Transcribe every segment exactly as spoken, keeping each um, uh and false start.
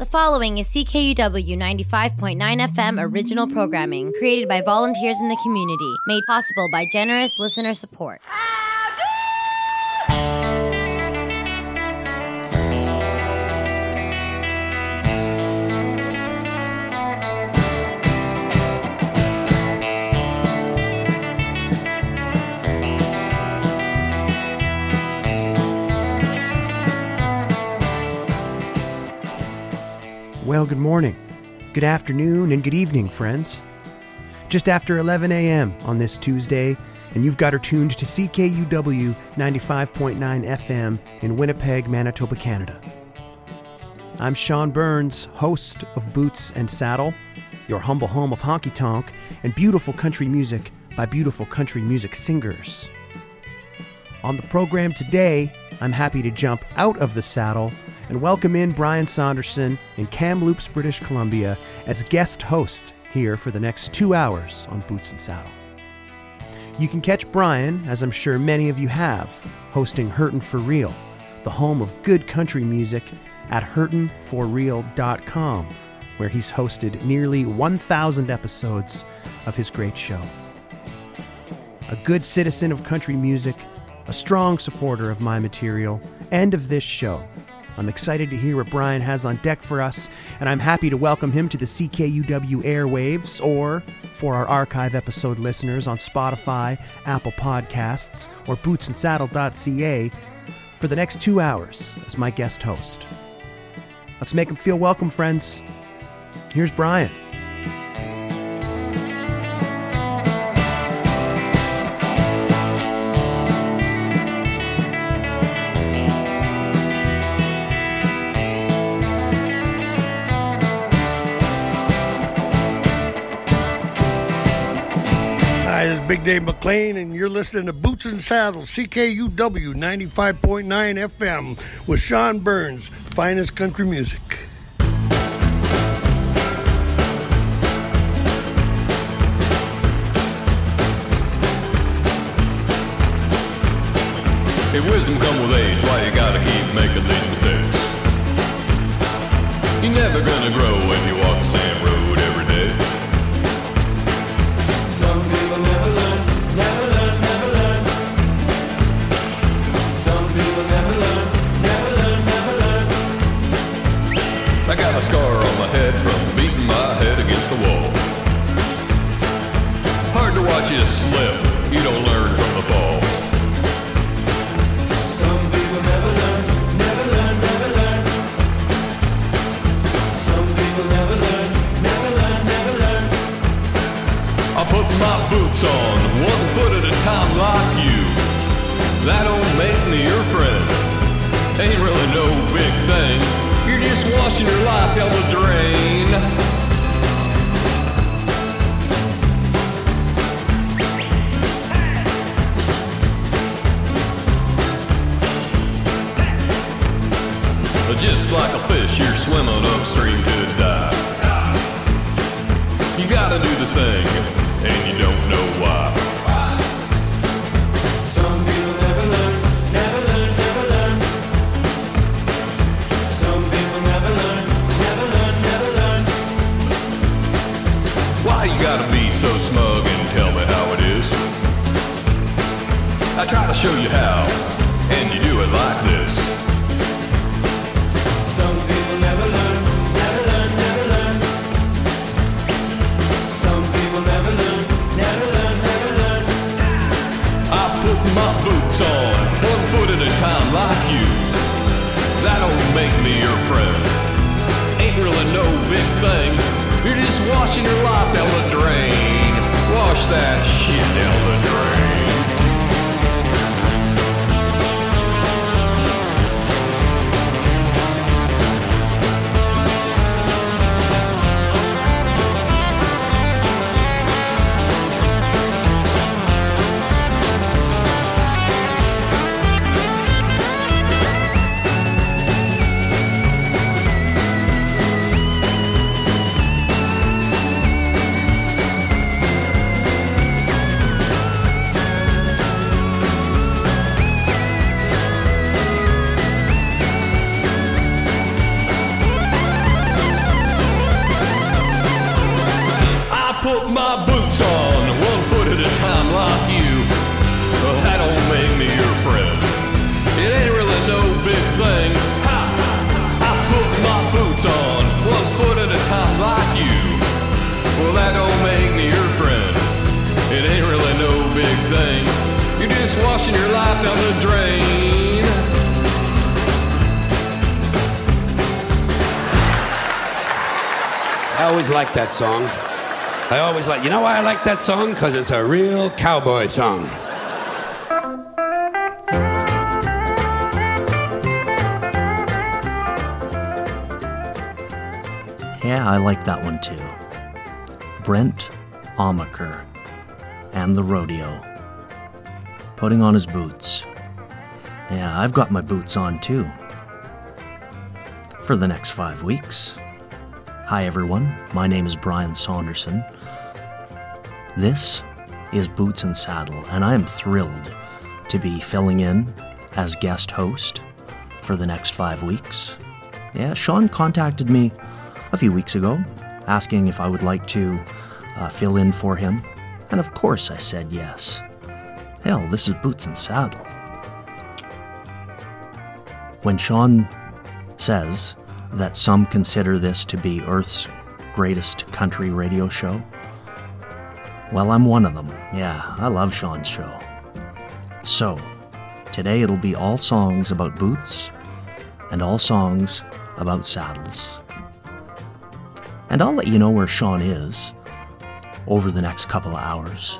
The following is C K U W ninety-five point nine F M original programming created by volunteers in the community, made possible by generous listener support. Well, good morning, good afternoon, and good evening, friends. Just after eleven a.m. on this Tuesday, and you've got her tuned to C K U W ninety-five point nine F M in Winnipeg, Manitoba, Canada. I'm Sean Burns, host of Boots and Saddle, your humble home of honky tonk and beautiful country music by beautiful country music singers. On the program today, I'm happy to jump out of the saddle and welcome in Brian Saunderson in Kamloops, British Columbia, as guest host here for the next two hours on Boots and Saddle. You can catch Brian, as I'm sure many of you have, hosting Hurtin' For Real, the home of good country music, at hurtin for real dot com, where he's hosted nearly one thousand episodes of his great show. A good citizen of country music, a strong supporter of my material, and of this show, I'm excited to hear what Brian has on deck for us, and I'm happy to welcome him to the C K U W airwaves, or for our archive episode listeners on Spotify, Apple Podcasts, or boots and saddle dot c a for the next two hours as my guest host. Let's make him feel welcome, friends. Here's Brian. Big Dave McLean, and you're listening to Boots and Saddle, C K U W ninety-five point nine F M with Sean Burns, finest country music. If wisdom come with age, why you gotta keep making these mistakes? You're never gonna grow if you walk the same road every day. I got a scar on my head from beating my head against the wall. Hard to watch you slip, you don't learn from the fall. Some people never learn, never learn, never learn. Some people never learn, never learn, never learn. I put my boots on, one foot at a time like you. That don't make me your friend. Ain't really no big thing. You're just washing your life down the drain. Just like a fish, you're swimming upstream to die. You gotta do this thing, and you don't know why. So smug and tell me how it is. I try to show you how, and you do it like this. Some people never learn, never learn, never learn. Some people never learn, never learn, never learn. I put my boots on, one foot at a time like you. That don't make me your friend. Ain't really no big thing. You're just washing your life down the drain. Wash that shit down the drain. boots on, one foot at a time like you. Well, that don't make me your friend. It ain't really no big thing. You're just washing your life down the drain. I always liked that song. I always like, you know why I like that song? Because it's a real cowboy song. Yeah, I like that one too. Brent Amaker and the rodeo. Putting on his boots. Yeah, I've got my boots on too. For the next five weeks. Hi everyone, my name is Brian Saunderson. This is Boots and Saddle, and I am thrilled to be filling in as guest host for the next five weeks. Yeah, Sean contacted me a few weeks ago, asking if I would like to uh, fill in for him, and of course I said yes. Hell, this is Boots and Saddle. When Sean says that some consider this to be Earth's greatest country radio show, well, I'm one of them. Yeah, I love Sean's show. So, today it'll be all songs about boots and all songs about saddles. And I'll let you know where Sean is over the next couple of hours.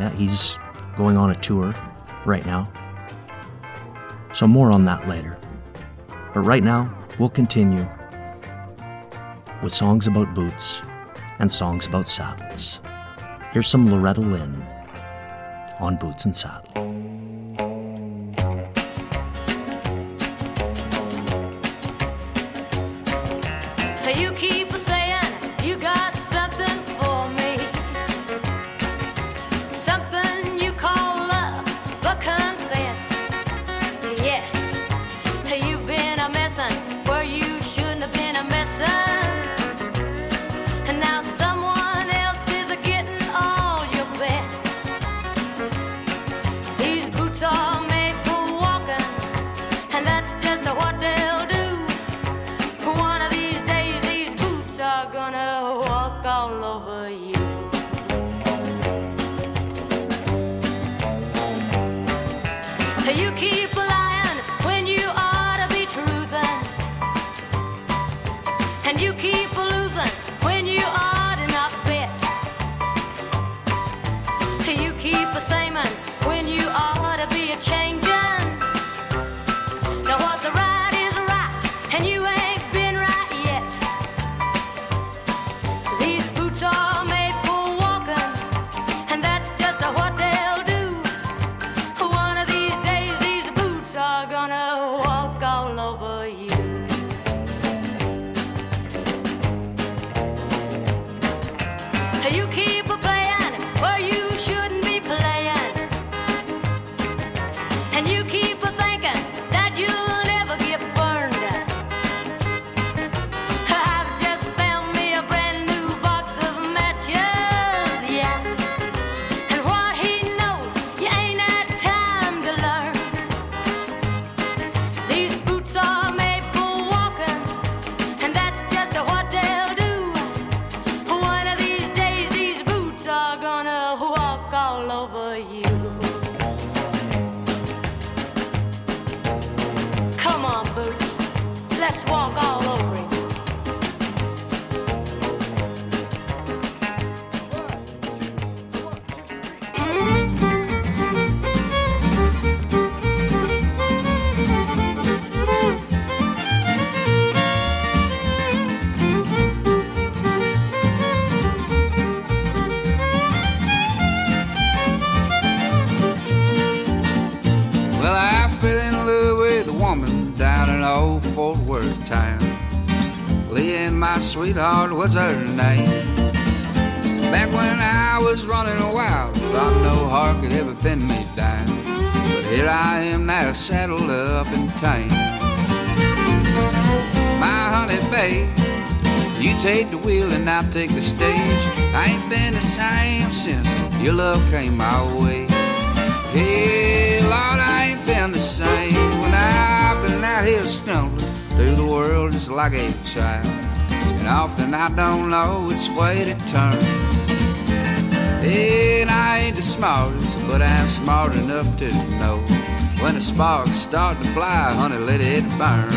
Yeah, he's going on a tour right now. So more on that later. But right now, we'll continue with songs about boots and songs about saddles. Here's some Loretta Lynn on Boots and Saddle. Sweetheart, what's her name? Back when I was running wild, thought no heart could ever pin me down. But here I am now, saddled up and tame. My honey babe, you take the wheel and I'll take the stage. I ain't been the same since your love came my way. Hey, Lord, I ain't been the same when I've been out here stumbling. through the world just like a child, and often I don't know which way to turn. And I ain't the smartest, but I'm smart enough to know when the sparks start to fly, honey, let it burn.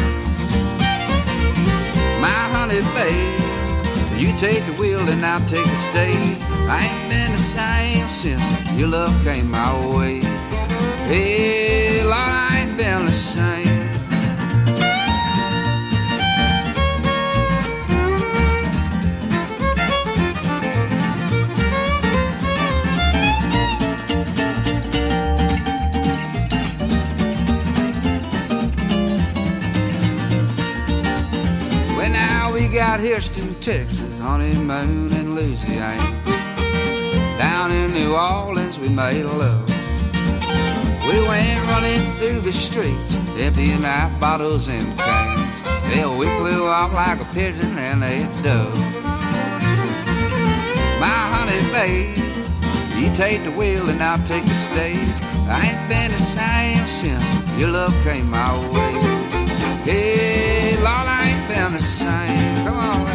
My honey, babe, you take the wheel and I'll take the stage. I ain't been the same since your love came my way. Hey, Lord, I ain't been the same. Got Houston, Texas, honeymoon in Louisiana. Down in New Orleans we made love. We went running through the streets, emptying our bottles and cans. Hell, we flew off like a pigeon and a dove. My honey babe, you take the wheel and I'll take the stage. I ain't been the same since your love came my way. Hey, Lord, I ain't been the same. Come on, man.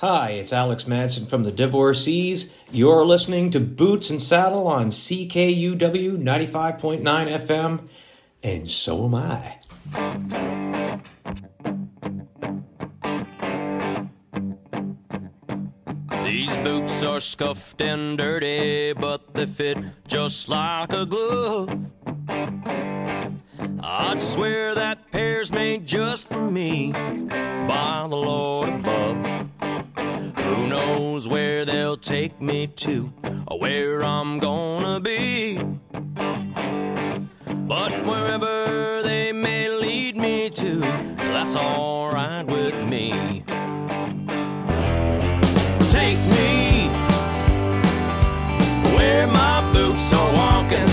Hi, it's Alex Madsen from the Divorcees. You're listening to Boots and Saddle on C K U W ninety-five point nine F M, and so am I. These boots are scuffed and dirty, but they fit just like a glove. I'd swear that pair's made just for me by the Lord above. Who knows where they'll take me to or where I'm gonna be, but wherever they may lead me to, that's all right with me. Take me where my boots are walking.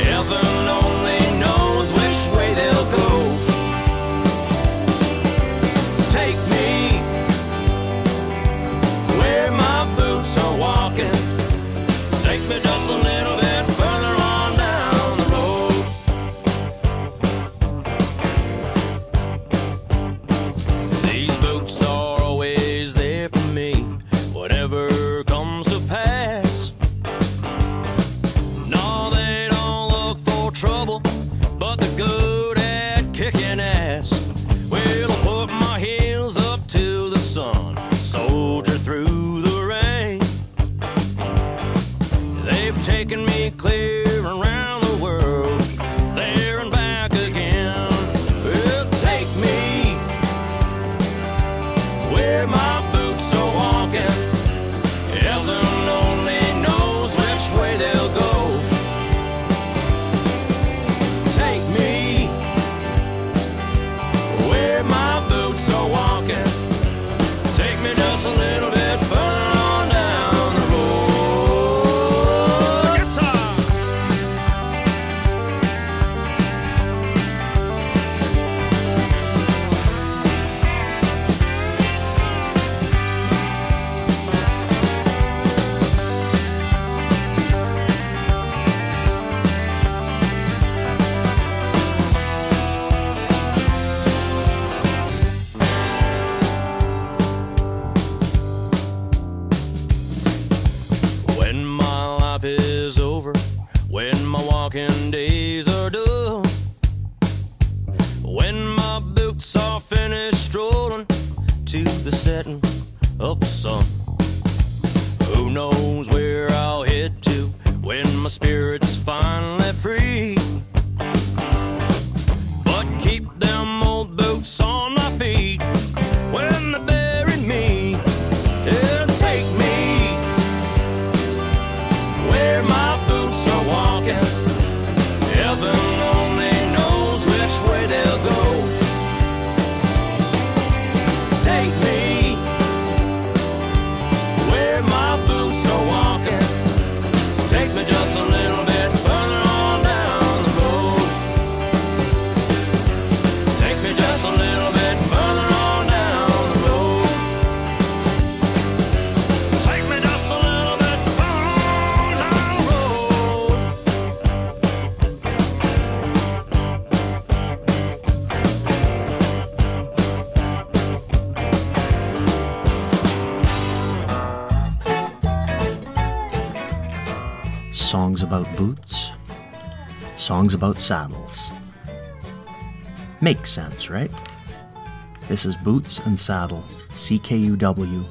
Heaven only knows which way they'll go. Take me where my boots are walking. Take me just a little bit further on down the road. These boots are always there for me, whatever comes to pass. No, they don't look for trouble, but they're good at kicking ass. Well, I put my heels up to the sun, soldier through the rain. They've taken me clear around the world, there and back again. Well, take me where my boots are walking. Heaven only knows which way they'll go. Take me where my boots are walking. Take me just a little bit further on down the road. Yes, sir. When my life is over, when my walking days are done, when my boots are finished strolling to the setting of the sun, who knows where I'll head to when my spirit's finally free. But keep them old boots on my feet when they bury me. Yeah, take me where my boots are walking. Heaven only knows which way they'll go. Take me where my boots are walking. Take me just a little bit further on down the road. Take me just a little bit further on down the road. Take me just a little bit further on down the road. Songs about boots, songs about saddles. Makes sense, right? This is Boots and Saddle, C K U W,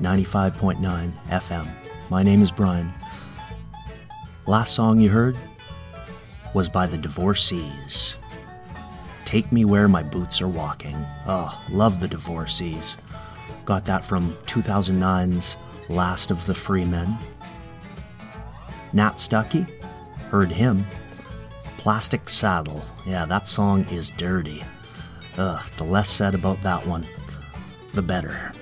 ninety-five point nine F M. My name is Brian. Last song you heard was by the Divorcees. Take Me Where My Boots Are Walking. Oh, love the Divorcees. Got that from two thousand nine's Last of the Free Men. Nat Stuckey, heard him. Plastic Saddle, yeah, that song is dirty. Ugh, the less said about that one, the better.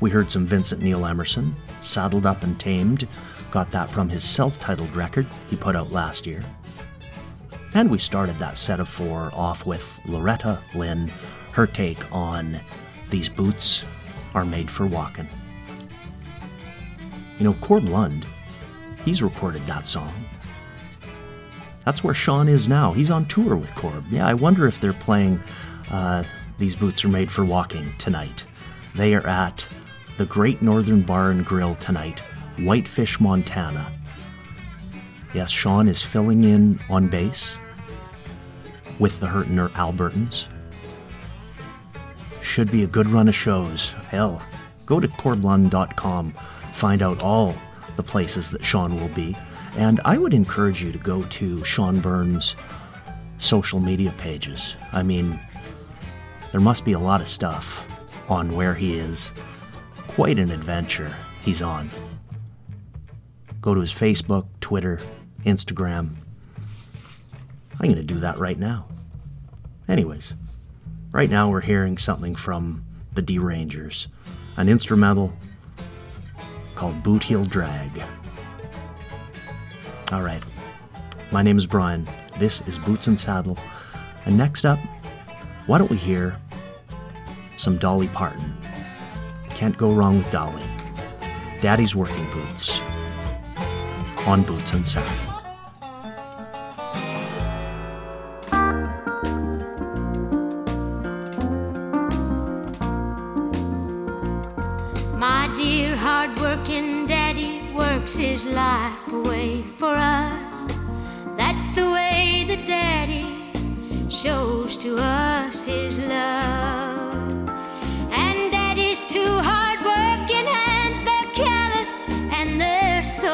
We heard some Vincent Neil Emerson, Saddled Up and Tamed. Got that from his self-titled record he put out last year. And we started that set of four off with Loretta Lynn, her take on These Boots Are Made for Walking. You know, Corb Lund, he's recorded that song. That's where Sean is now. He's on tour with Corb. Yeah, I wonder if they're playing uh, These Boots Are Made for Walking tonight. They are at the Great Northern Bar and Grill tonight, Whitefish, Montana. Yes, Sean is filling in on bass with the Hurtin' Albertans. Should be a good run of shows. Hell, go to Corb Lund dot com, find out all the places that Sean will be. And I would encourage you to go to Sean Burns' social media pages. I mean, there must be a lot of stuff on where he is. Quite an adventure he's on. Go to his Facebook, Twitter, Instagram. I'm going to do that right now. Anyways, right now we're hearing something from the D-Rangers, an instrumental called Boot Heel Drag. All right, my name is Brian. This is Boots and Saddle. And next up, why don't we hear some Dolly Parton. Can't go wrong with Dolly. Daddy's Working Boots on Boots and Saddle. His life away for us. That's the way that Daddy shows to us his love. And Daddy's two hard-working hands, they're callous and they're sore.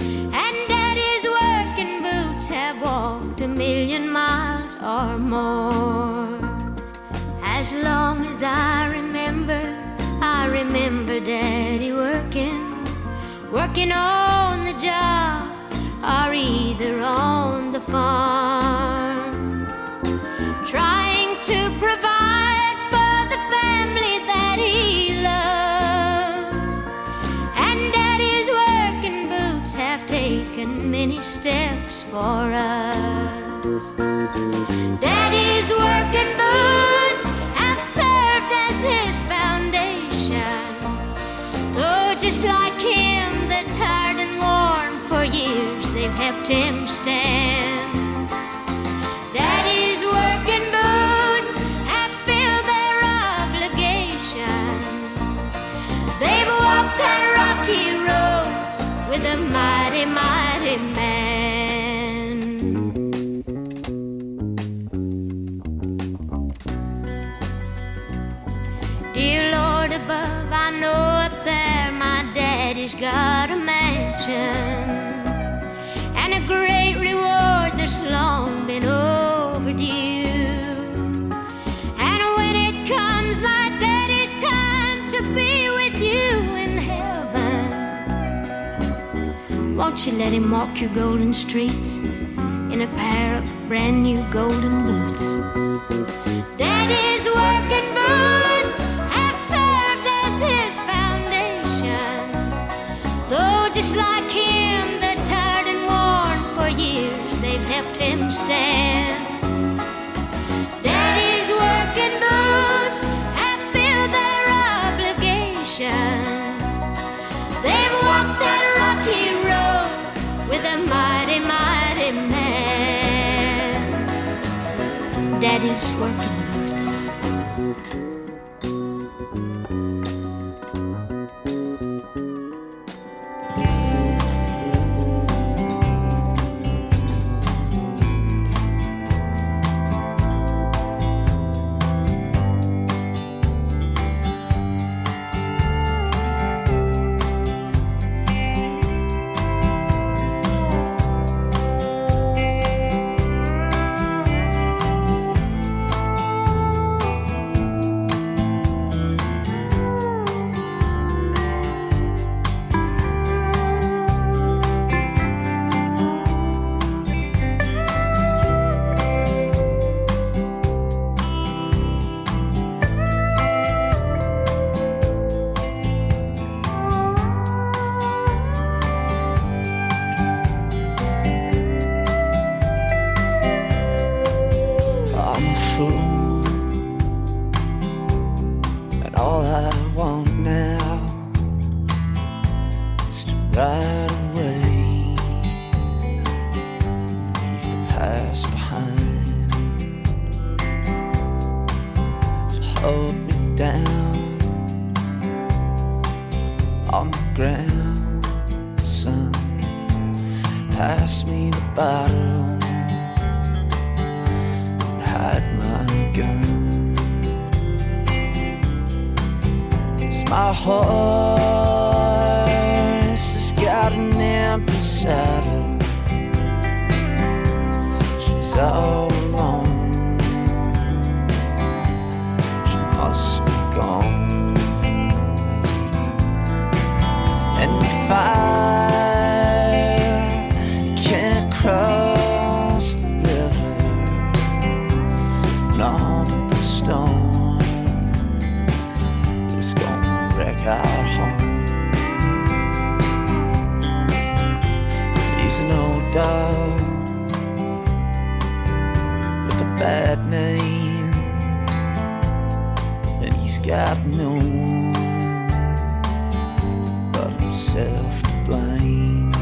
And Daddy's working boots have walked a million miles or more. As long as I remember, I remember Daddy working. Working on the job or either on the farm, trying to provide for the family that he loves. And Daddy's working boots have taken many steps for us. Daddy's working boots have served as his foundation. Though just like him, tired and worn for years, they've helped him stand. Daddy's working boots have filled their obligation. They've walked that rocky road with a mighty, mighty man. Dear Lord above, I know up there my daddy's got a and a great reward that's long been overdue. And when it comes my daddy's time to be with you in heaven, won't you let him walk your golden streets in a pair of brand new golden boots? Daddy's working boots have served as his foundation. Though just like him stand. Daddy's working boots have filled their obligation. They've walked that rocky road with a mighty, mighty man. Daddy's working boots. Hold me down on the ground. Son, pass me the bottle and hide my gun. It's my horse has got an empty saddle. She's all alone. Must be gone. And fire can't cross the river, not at the storm. It's gonna wreck our home. He's an old dog with a bad name. Got no one but himself to blame.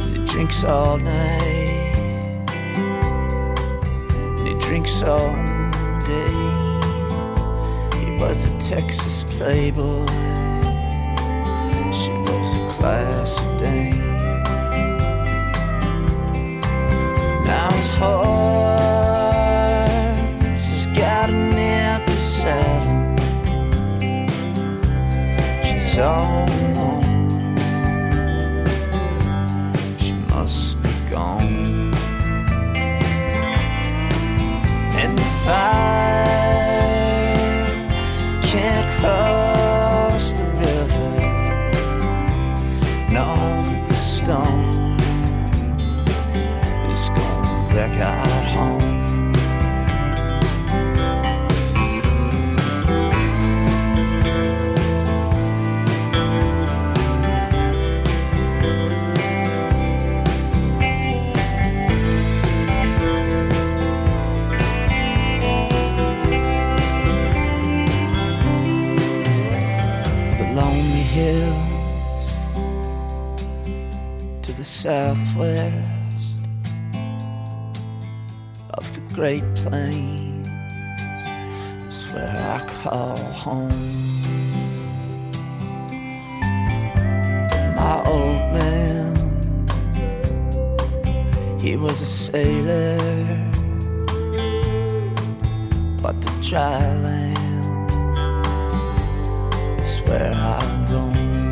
He drinks all night, and he drinks all day. He was a Texas playboy, she was a classic dame. Now his heart saddle. She's all alone. She must be gone. And the fire can't cross the river, nor that the storm is gonna wreck our home. Hills to the southwest of the Great Plains is where I call home. My old man, he was a sailor, but the dry land where I'm going.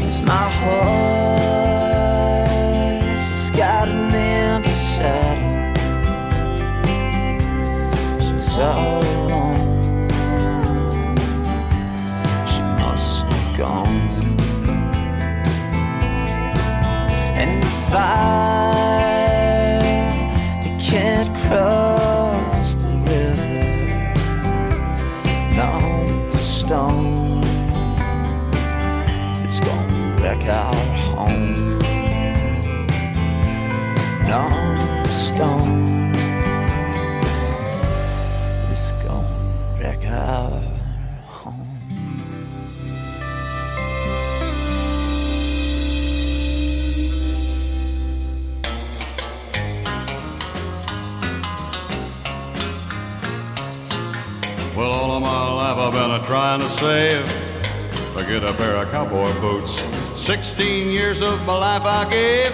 Cause my horse has got an empty saddle. She's all alone. She must be gone. And the fire, it can't cross. Stone, it's gonna wreck our home. None of the stone, it's gonna wreck our home. Well, all of my life I've been trying to save to get a pair of cowboy boots. Sixteen years of my life I gave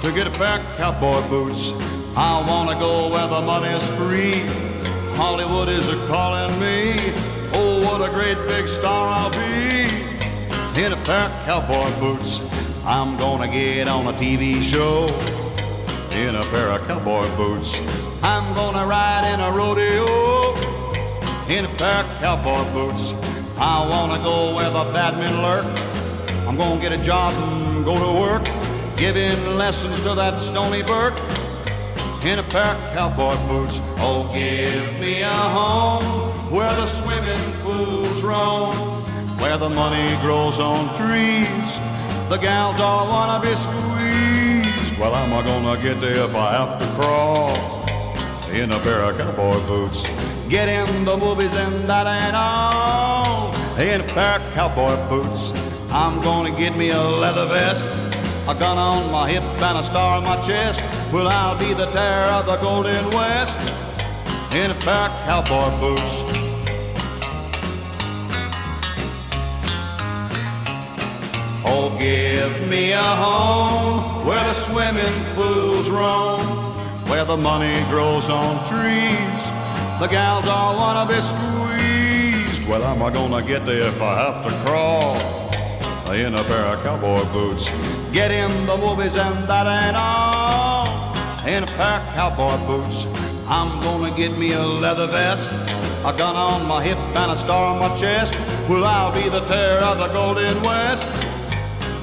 to get a pair of cowboy boots. I want to go where the money's free. Hollywood is a-calling me. Oh, what a great big star I'll be in a pair of cowboy boots. I'm gonna get on a T V show in a pair of cowboy boots. I'm gonna ride in a rodeo in a pair of cowboy boots. I wanna go where the bad men lurk. I'm gonna get a job and go to work, giving lessons to that Stony Burke in a pair of cowboy boots. Oh, give me a home where the swimming pools roam, where the money grows on trees, the gals all wanna be squeezed. Well, I'm gonna get there if I have to crawl in a pair of cowboy boots. Get in the movies and that ain't all in a pair of cowboy boots. I'm gonna get me a leather vest a gun on my hip and a star on my chest. Well, I'll be the terror of the Golden West in a pair of cowboy boots. Oh, give me a home where the swimming pools roam, where the money grows on trees, the gals all wanna be squeezed. Well, I'm gonna get there if I have to crawl in a pair of cowboy boots. Get in the movies and that ain't all, in a pair of cowboy boots. I'm gonna get me a leather vest, a gun on my hip and a star on my chest. Well, I'll be the terror of the Golden West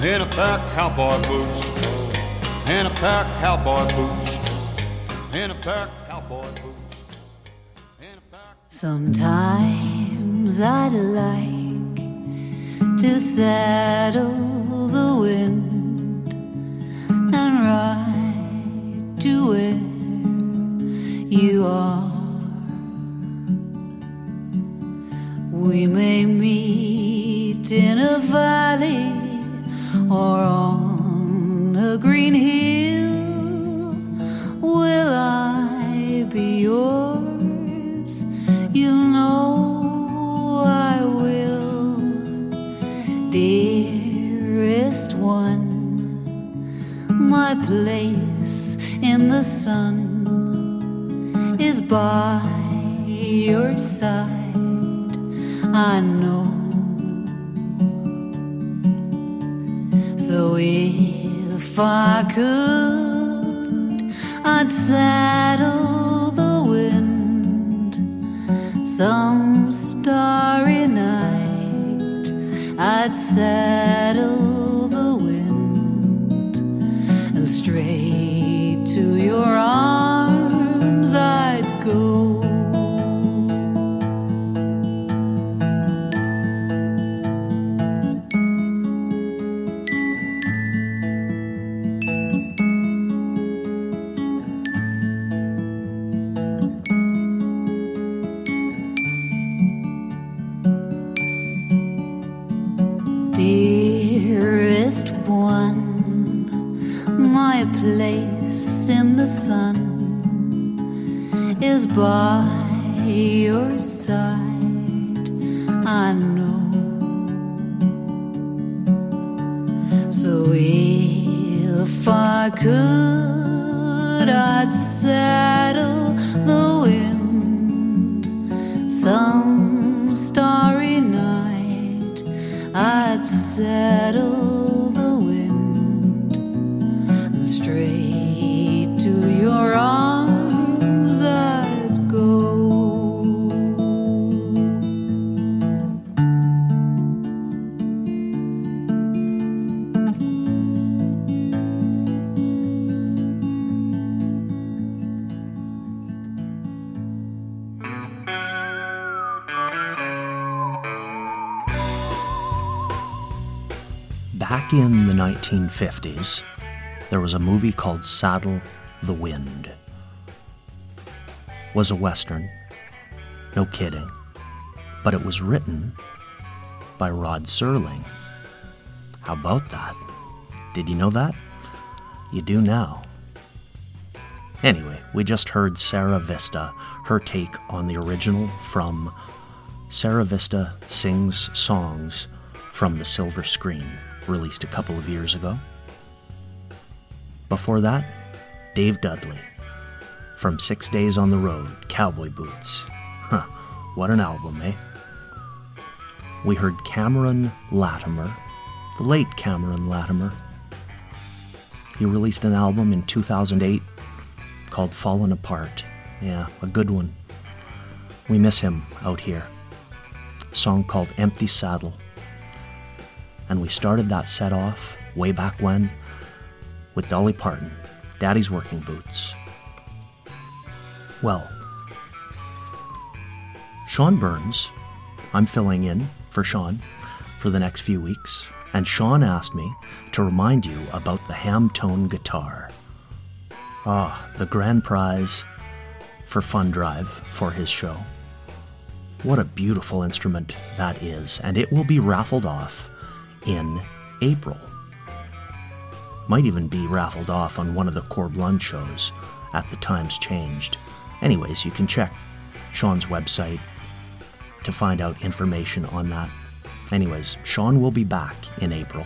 in a pair of cowboy boots, in a pair of cowboy boots, in a pair of cowboy boots, in a pair of... Sometimes I'd like to saddle the wind and ride to it. You are. We may meet in a valley or on a green hill. Will I be yours? You know I will, dearest one. My place in the sun is by your side, I know. So if I could, I'd saddle the wind. Some starry night, I'd saddle the wind, and straight to your arms I'd go. Dearest one, my place in the sun is by your side, I know. So if I could, I'd saddle the wind. Some starry night, I'd saddle the wind, straight to your arms I'd go. Back in the nineteen fifties, there was a movie called Saddle the Wind. Was a Western, no kidding, but it was written by Rod Serling. How about that? Did you know that? You do now. Anyway, we just heard Sarah Vista, her take on the original from Sarah Vista Sings Songs from the Silver Screen, released a couple of years ago. Before that, Dave Dudley. From Six Days on the Road, Cowboy Boots. Huh, what an album, eh? We heard Cameron Latimer, the late Cameron Latimer. He released an album in two thousand eight called Fallen Apart. Yeah, a good one. We miss him out here. A song called Empty Saddle. And we started that set off way back when with Dolly Parton, Daddy's Working Boots. Well, Sean Burns, I'm filling in for Sean for the next few weeks, and Sean asked me to remind you about the Hamtone guitar. Ah, the grand prize for Fun Drive for his show. What a beautiful instrument that is, and it will be raffled off in April. might even be raffled off on one of the Corb Lund shows at the Times Changed. Anyways, you can check Sean's website to find out information on that. Anyways, Sean will be back in April,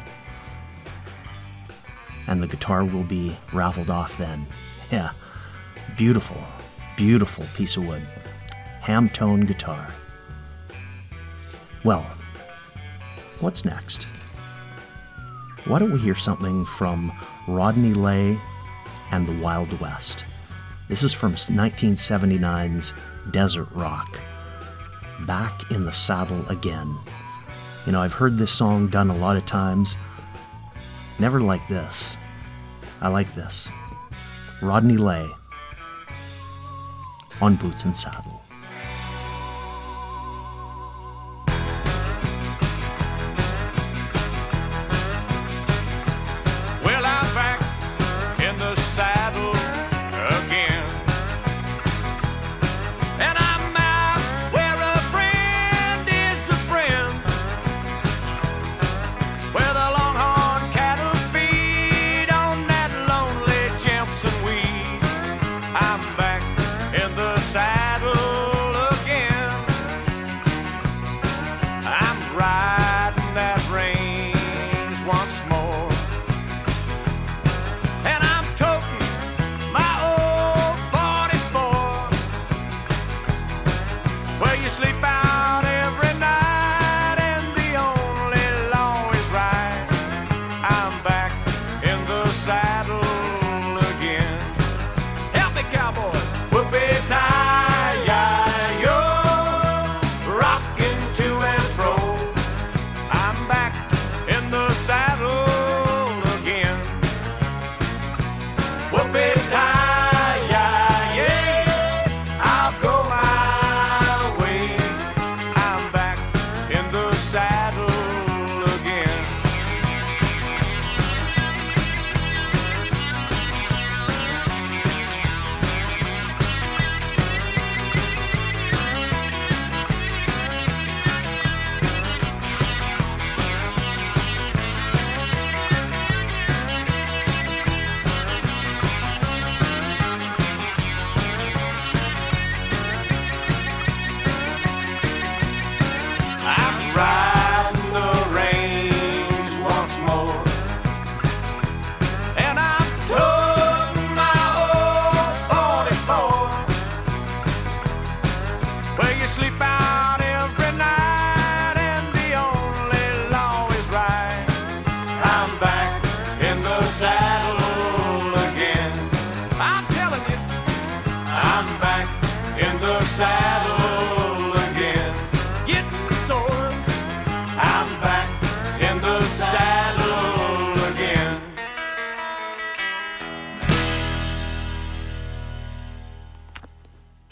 and the guitar will be raffled off then. Yeah, beautiful, beautiful piece of wood. Ham-tone guitar. Well, what's next? Why don't we hear something from Rodney Lay and the Wild West? This is from nineteen seventy-nine's Desert Rock, Back in the Saddle Again. You know, I've heard this song done a lot of times. Never like this. I like this. Rodney Lay on Boots and Saddle.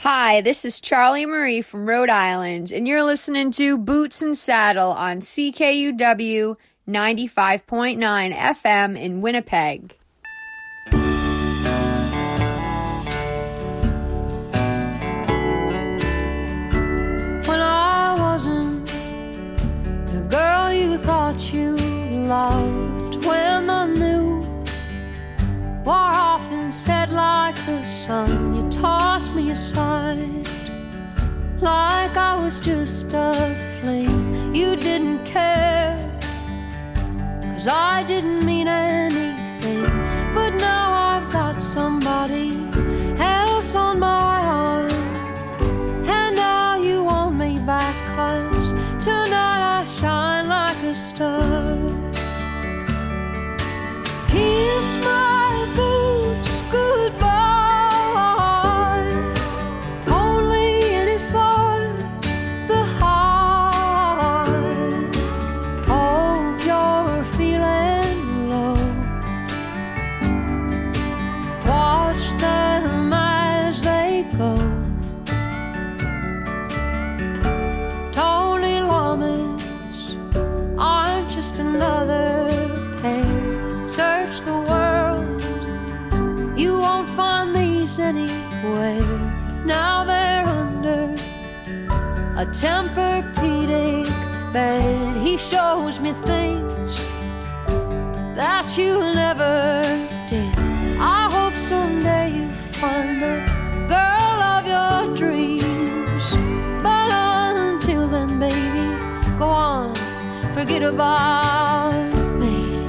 Hi, this is Charlie Marie from Rhode Island, and you're listening to Boots and Saddle on C K U W ninety-five point nine F M in Winnipeg. When I wasn't the girl you thought you loved, when I knew wore off and said like the sun, you tossed me aside like I was just a flame. You didn't care, 'cause I didn't mean anything. But now I've got somebody else on my arm, and now you want me back, 'cause tonight I shine like a star. Kiss my boots goodbye, a Tempur-Pedic bed. He shows me things that you'll never did. I hope someday you find the girl of your dreams. But until then, baby, go on, forget about me.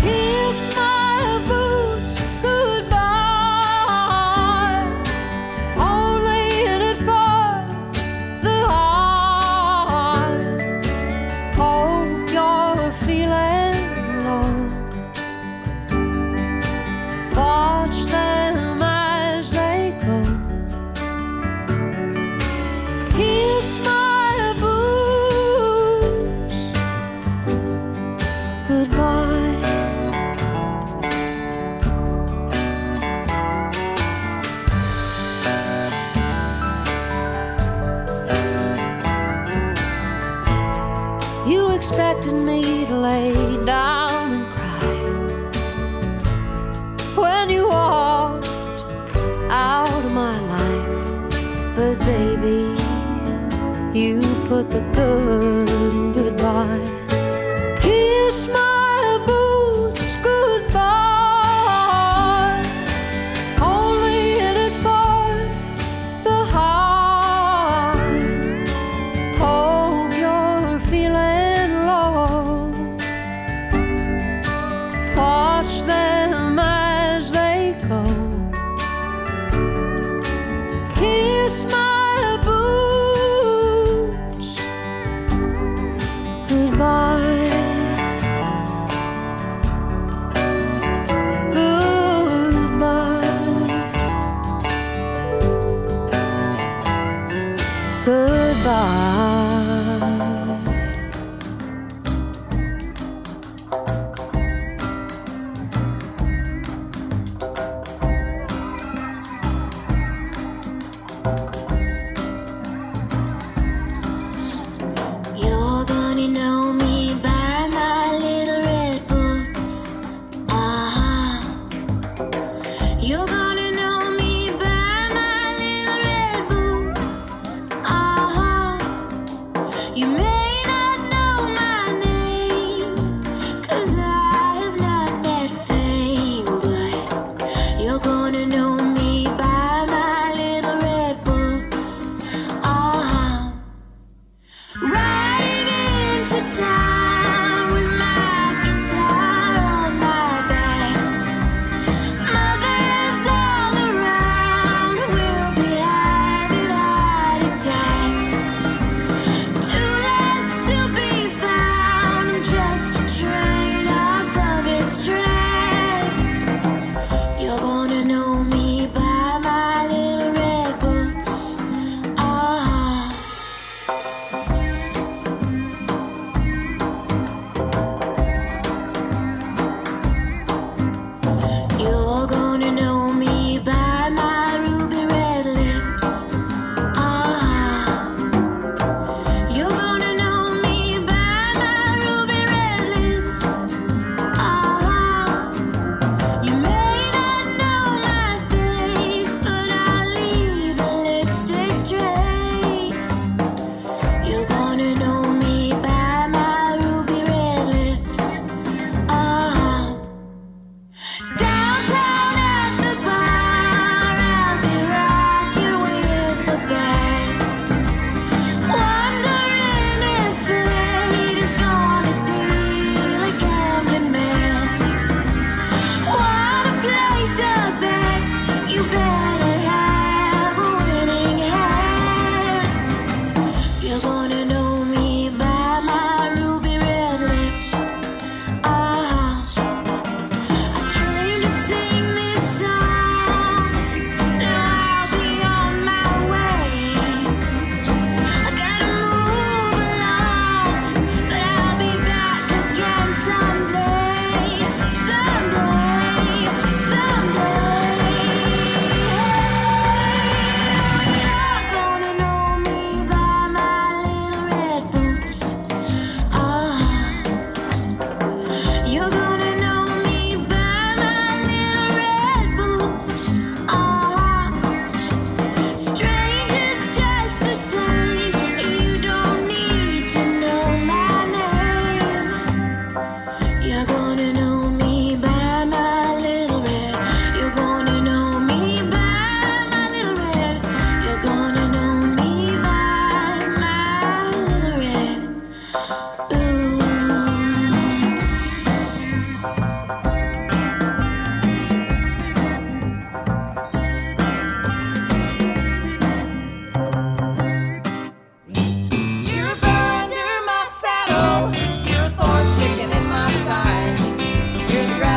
Kiss my boots goodbye, only in it for the heart. Hope you're feeling low. Watch them as they go. Kiss my expected me to lay down and cry when you walked out of my life, but baby, you put the good in goodbye. Kiss my boots goodbye, only in it for the heart. Hope you're feeling. Watch them as they go. Kiss my boots goodbye.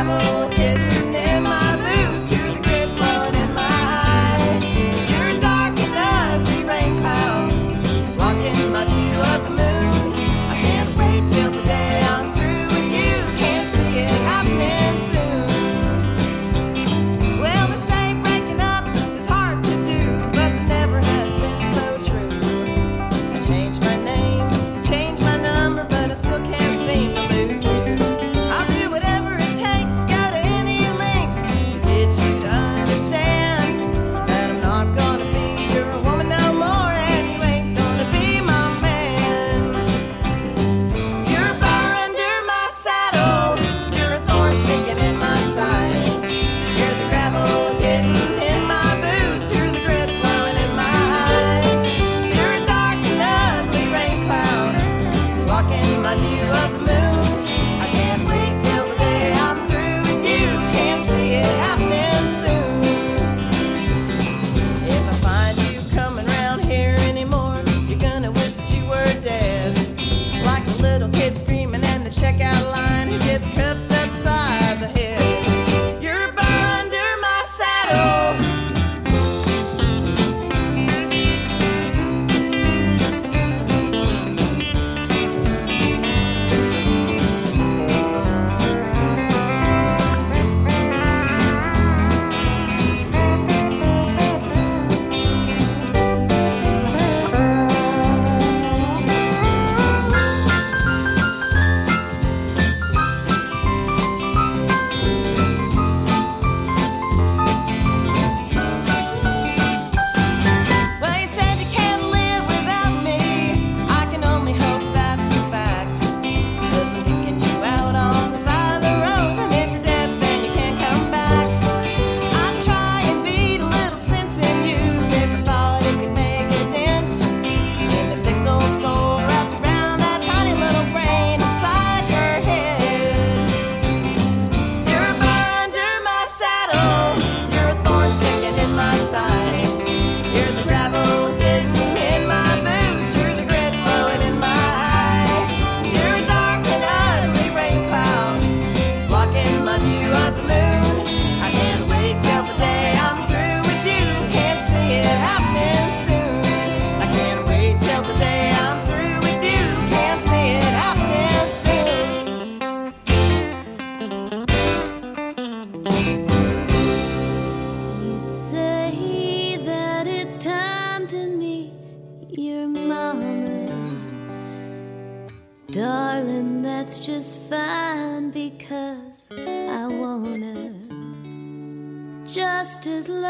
It's the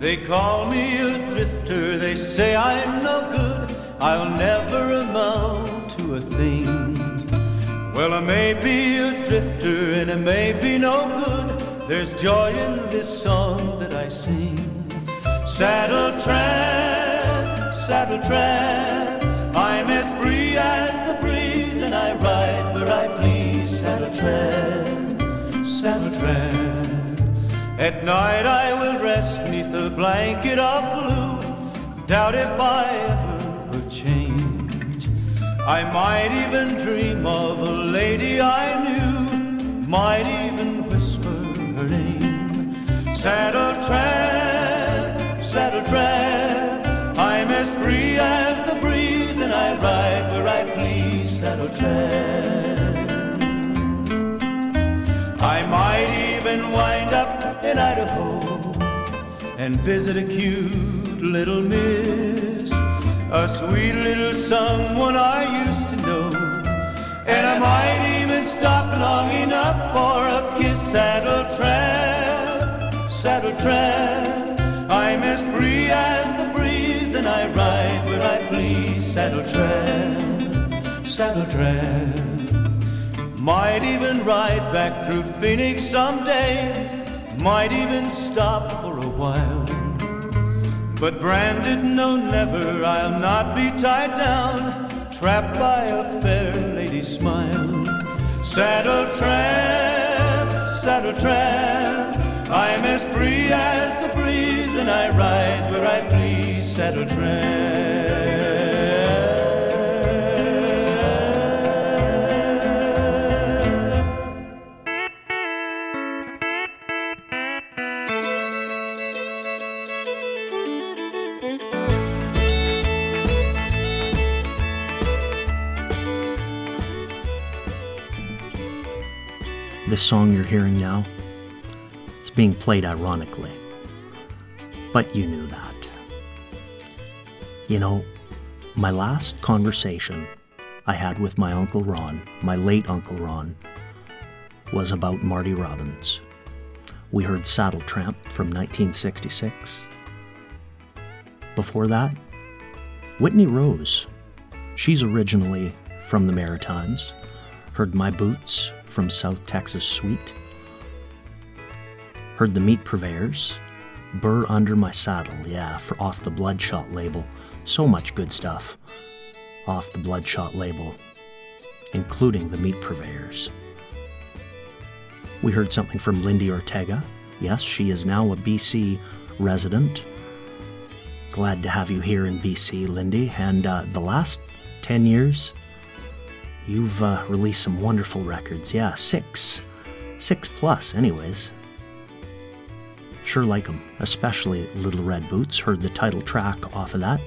They call me a drifter, they say I'm no good, I'll never amount to a thing. Well, I may be a drifter and I may be no good, there's joy in this song that I sing. Saddle tramp, saddle tramp, I'm as free as the breeze and I ride where I please. Saddle tramp, saddle tramp. At night I will rest neath the blanket of blue, doubt if I ever will change. I might even dream of a lady I knew, might even whisper her name. Saddle tramp, saddle tramp, I'm as free as the breeze and I ride where I please. Saddle tramp. I might even wind up in Idaho and visit a cute little miss, a sweet little someone I used to know, and I might even stop long enough for a kiss. Saddle tramp, saddle tramp, I'm as free as the breeze and I ride where I please. Saddle tramp, saddle tramp. Might even ride back through Phoenix someday, might even stop for a while, but branded, no, never, I'll not be tied down, trapped by a fair lady's smile. Saddle tramp, saddle tramp, I'm as free as the breeze and I ride where I please. Saddle tramp. This song you're hearing now, it's being played ironically, but you knew that. You know, my last conversation I had with my Uncle Ron, my late Uncle Ron, was about Marty Robbins. We heard Saddle Tramp from nineteen sixty-six. Before that, Whitney Rose. She's originally from the Maritimes. Heard My Boots from South Texas Suite. Heard the Meat Purveyors, Burr Under My Saddle, yeah, for off the Bloodshot label. So much good stuff off the Bloodshot label, including the Meat Purveyors. We heard something from Lindy Ortega. Yes, she is now a B C resident. Glad to have you here in B C, Lindy. And uh, the last ten years... You've uh, released some wonderful records. Yeah, six. Six plus, anyways. Sure like them, especially Little Red Boots. Heard the title track off of that.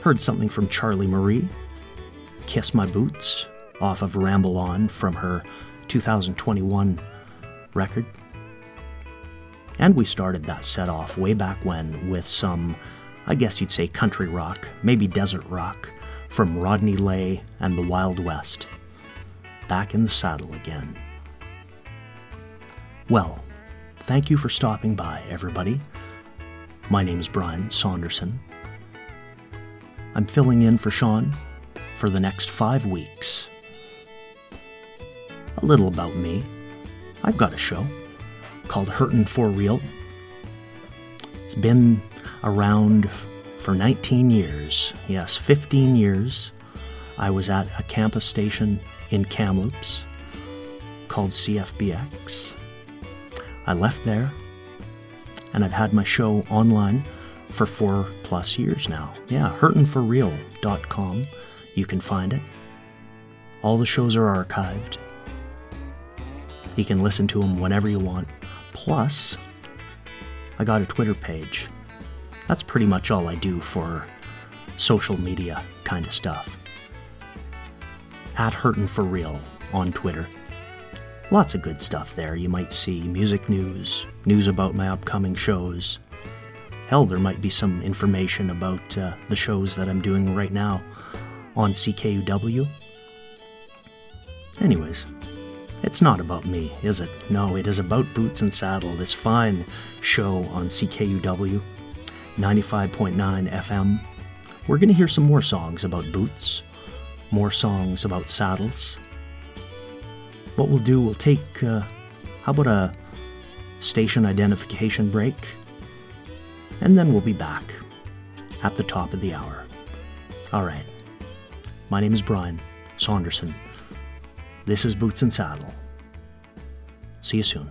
Heard something from Charlie Marie. Kiss My Boots off of Ramble On from her two thousand twenty-one record. And we started that set off way back when with some, I guess you'd say country rock, maybe desert rock, from Rodney Lay and the Wild West. Back in the saddle again. Well, thank you for stopping by, everybody. My name's Brian Saunderson. I'm filling in for Sean for the next five weeks. A little about me. I've got a show called Hurtin' For Real. It's been around for nineteen years, yes, fifteen years, I was at a campus station in Kamloops called C F B X. I left there, and I've had my show online for four plus years now. Yeah, hurtin for real dot com, you can find it. All the shows are archived. You can listen to them whenever you want. Plus, I got a Twitter page. That's pretty much all I do for social media kind of stuff. At Hurtin' For Real on Twitter. Lots of good stuff there. You might see music news, news about my upcoming shows. Hell, there might be some information about uh, the shows that I'm doing right now on C K U W. Anyways, it's not about me, is it? No, it is about Boots and Saddle, this fine show on C K U W. ninety-five point nine F M, we're going to hear some more songs about boots, more songs about saddles. What we'll do, we'll take, uh, how about a station identification break? And then we'll be back at the top of the hour. All right. My name is Brian Saunderson. This is Boots and Saddle. See you soon.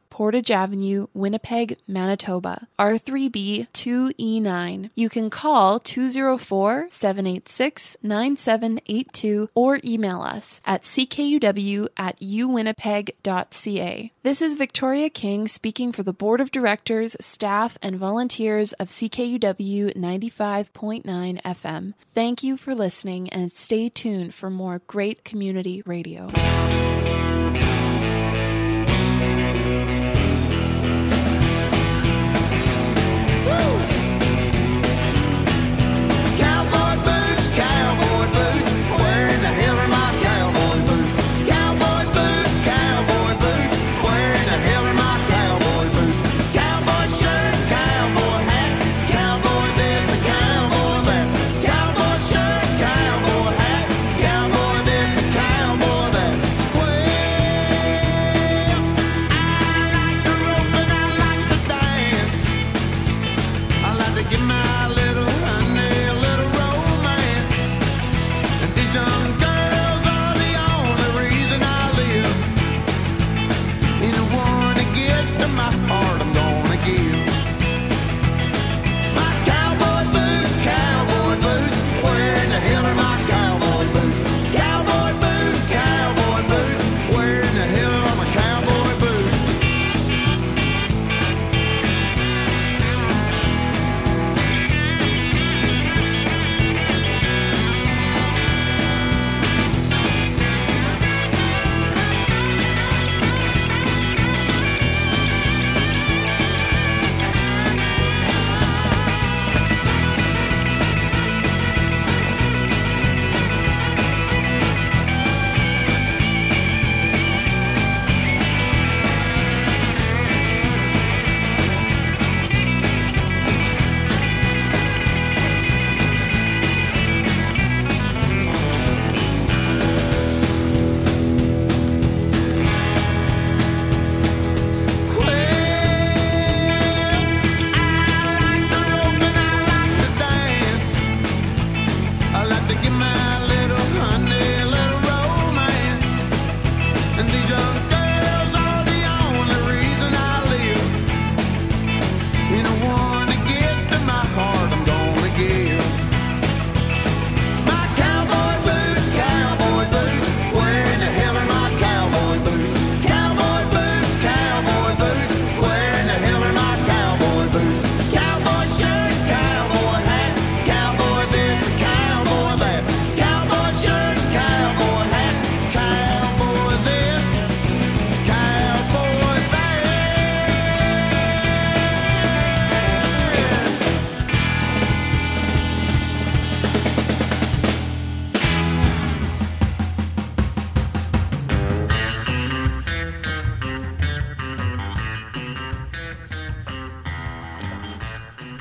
Portage Avenue, Winnipeg, Manitoba, R three B two E nine. You can call two oh four, seven eight six, nine seven eight two or email us at C K U W at uwinnipeg dot C A. This is Victoria King speaking for the Board of Directors, staff, and volunteers of C K U W ninety-five point nine F M. Thank you for listening, and stay tuned for more great community radio.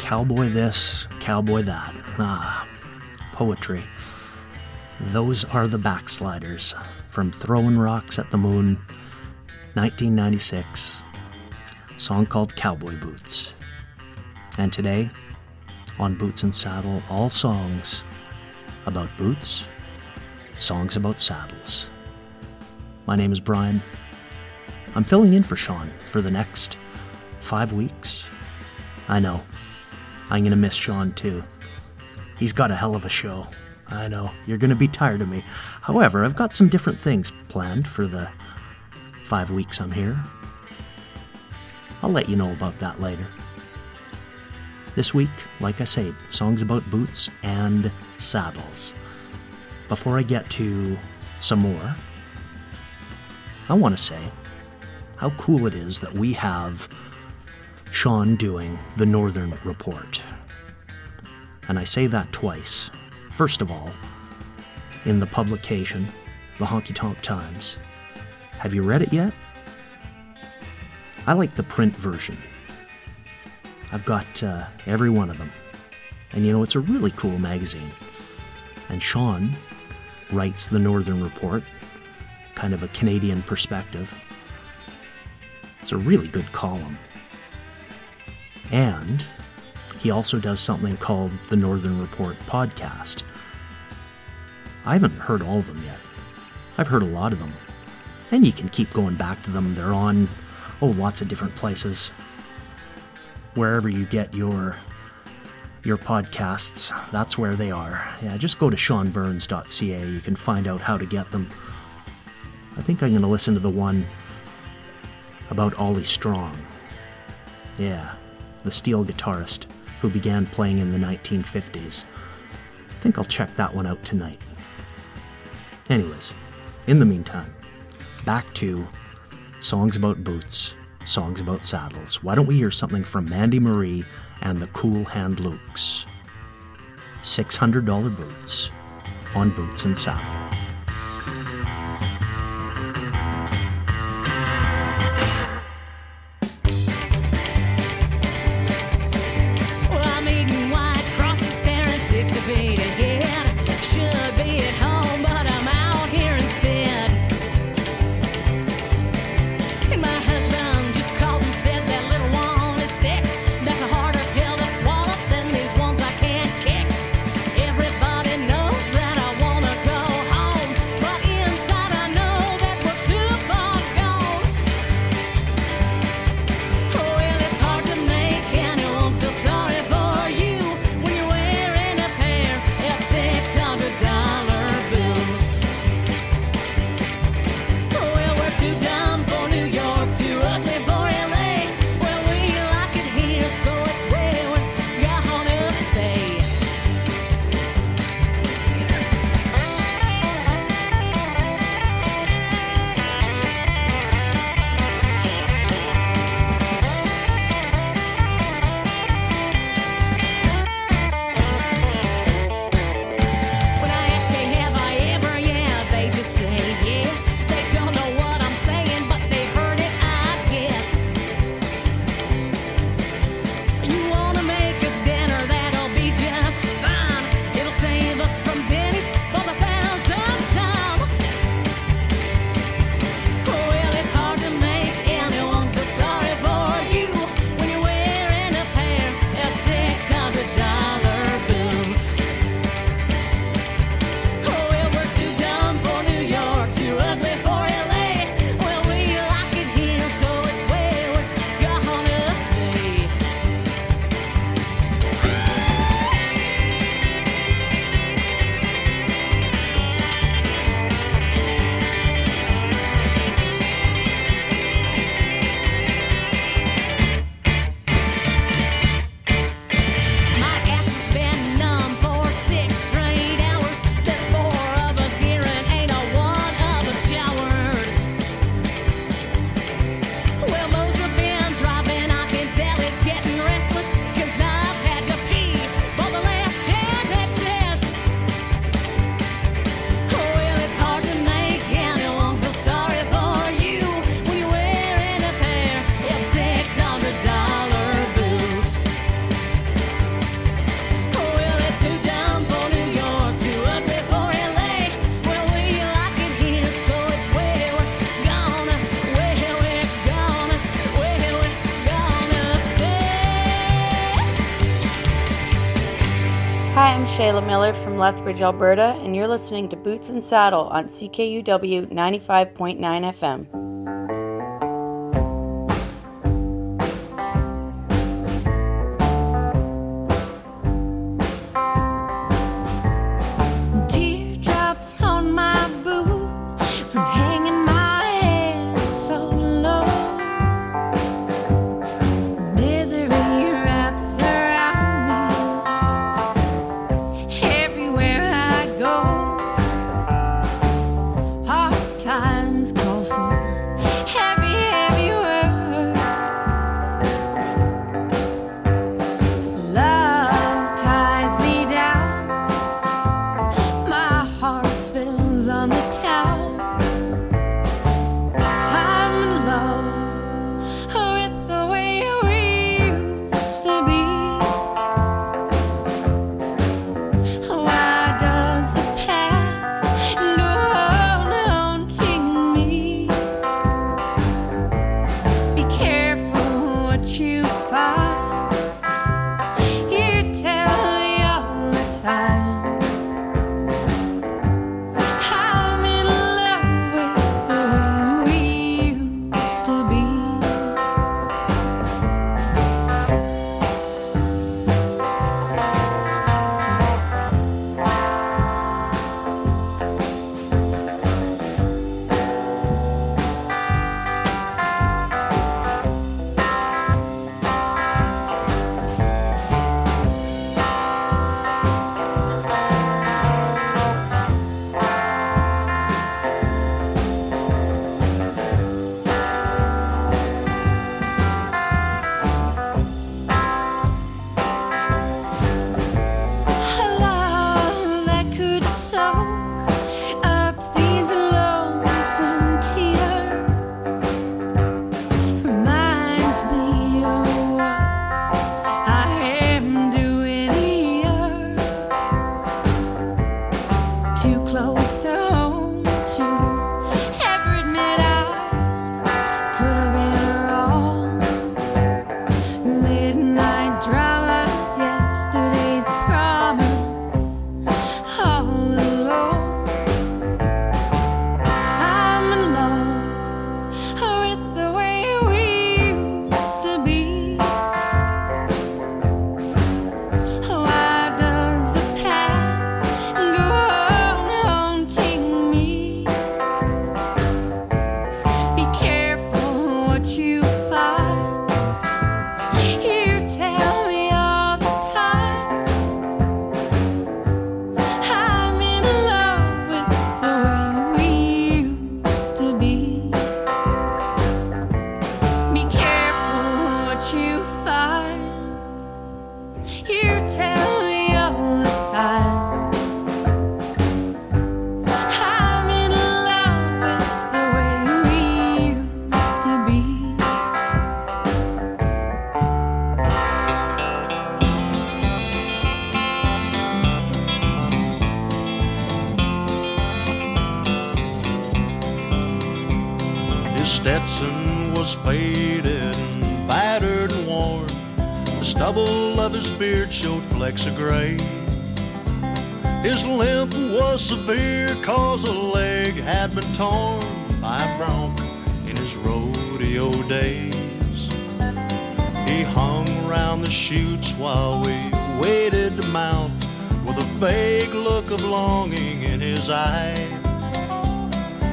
Cowboy this, cowboy that. Ah, poetry. Those are the Backsliders, from Throwing Rocks at the Moon, nineteen ninety-six, a song called Cowboy Boots. And today, on Boots and Saddle, all songs about boots, songs about saddles. My name is Brian. I'm filling in for Sean for the next five weeks. I know, I'm going to miss Sean too. He's got a hell of a show. I know, you're going to be tired of me. However, I've got some different things planned for the five weeks I'm here. I'll let you know about that later. This week, like I say, songs about boots and saddles. Before I get to some more, I want to say how cool it is that we have Sean doing the Northern Report. And I say that twice. First of all, in the publication, the Honky Tonk Times. Have you read it yet? I like the print version. I've got uh, every one of them. And you know, it's a really cool magazine. And Sean writes the Northern Report, kind of a Canadian perspective. It's a really good column. And he also does something called the Northern Report podcast. I haven't heard all of them yet. I've heard a lot of them. And you can keep going back to them. They're on, oh, lots of different places. Wherever you get your your podcasts, that's where they are. Yeah, just go to sean burns dot c a. You can find out how to get them. I think I'm going to listen to the one about Ollie Strong. Yeah, the steel guitarist who began playing in the nineteen fifties. I think I'll check that one out tonight. Anyways, in the meantime, back to songs about boots, songs about saddles. Why don't we hear something from Mandy Marie and the Cool Hand Lukes? six hundred dollars Boots on Boots and Saddle. Go home. Hi, I'm Shayla Miller from Lethbridge, Alberta, and you're listening to Boots and Saddle on C K U W ninety-five point nine F M. Showed flecks of gray. His limp was severe, cause a leg had been torn by a bronc in his rodeo days. He hung around the chutes while we waited to mount, with a vague look of longing in his eye.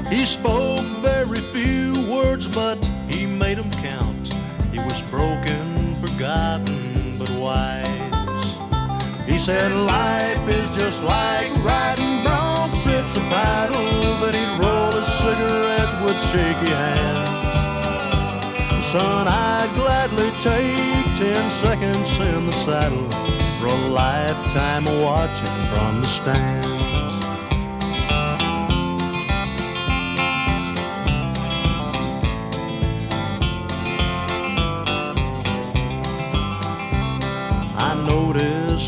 He spoke very few words, but he made them count. He was broken, forgotten, but wise. He said life is just like riding broncs, it's a battle, but he'd roll a cigarette with shaky hands. Son, I'd gladly take ten seconds in the saddle for a lifetime of watching from the stands.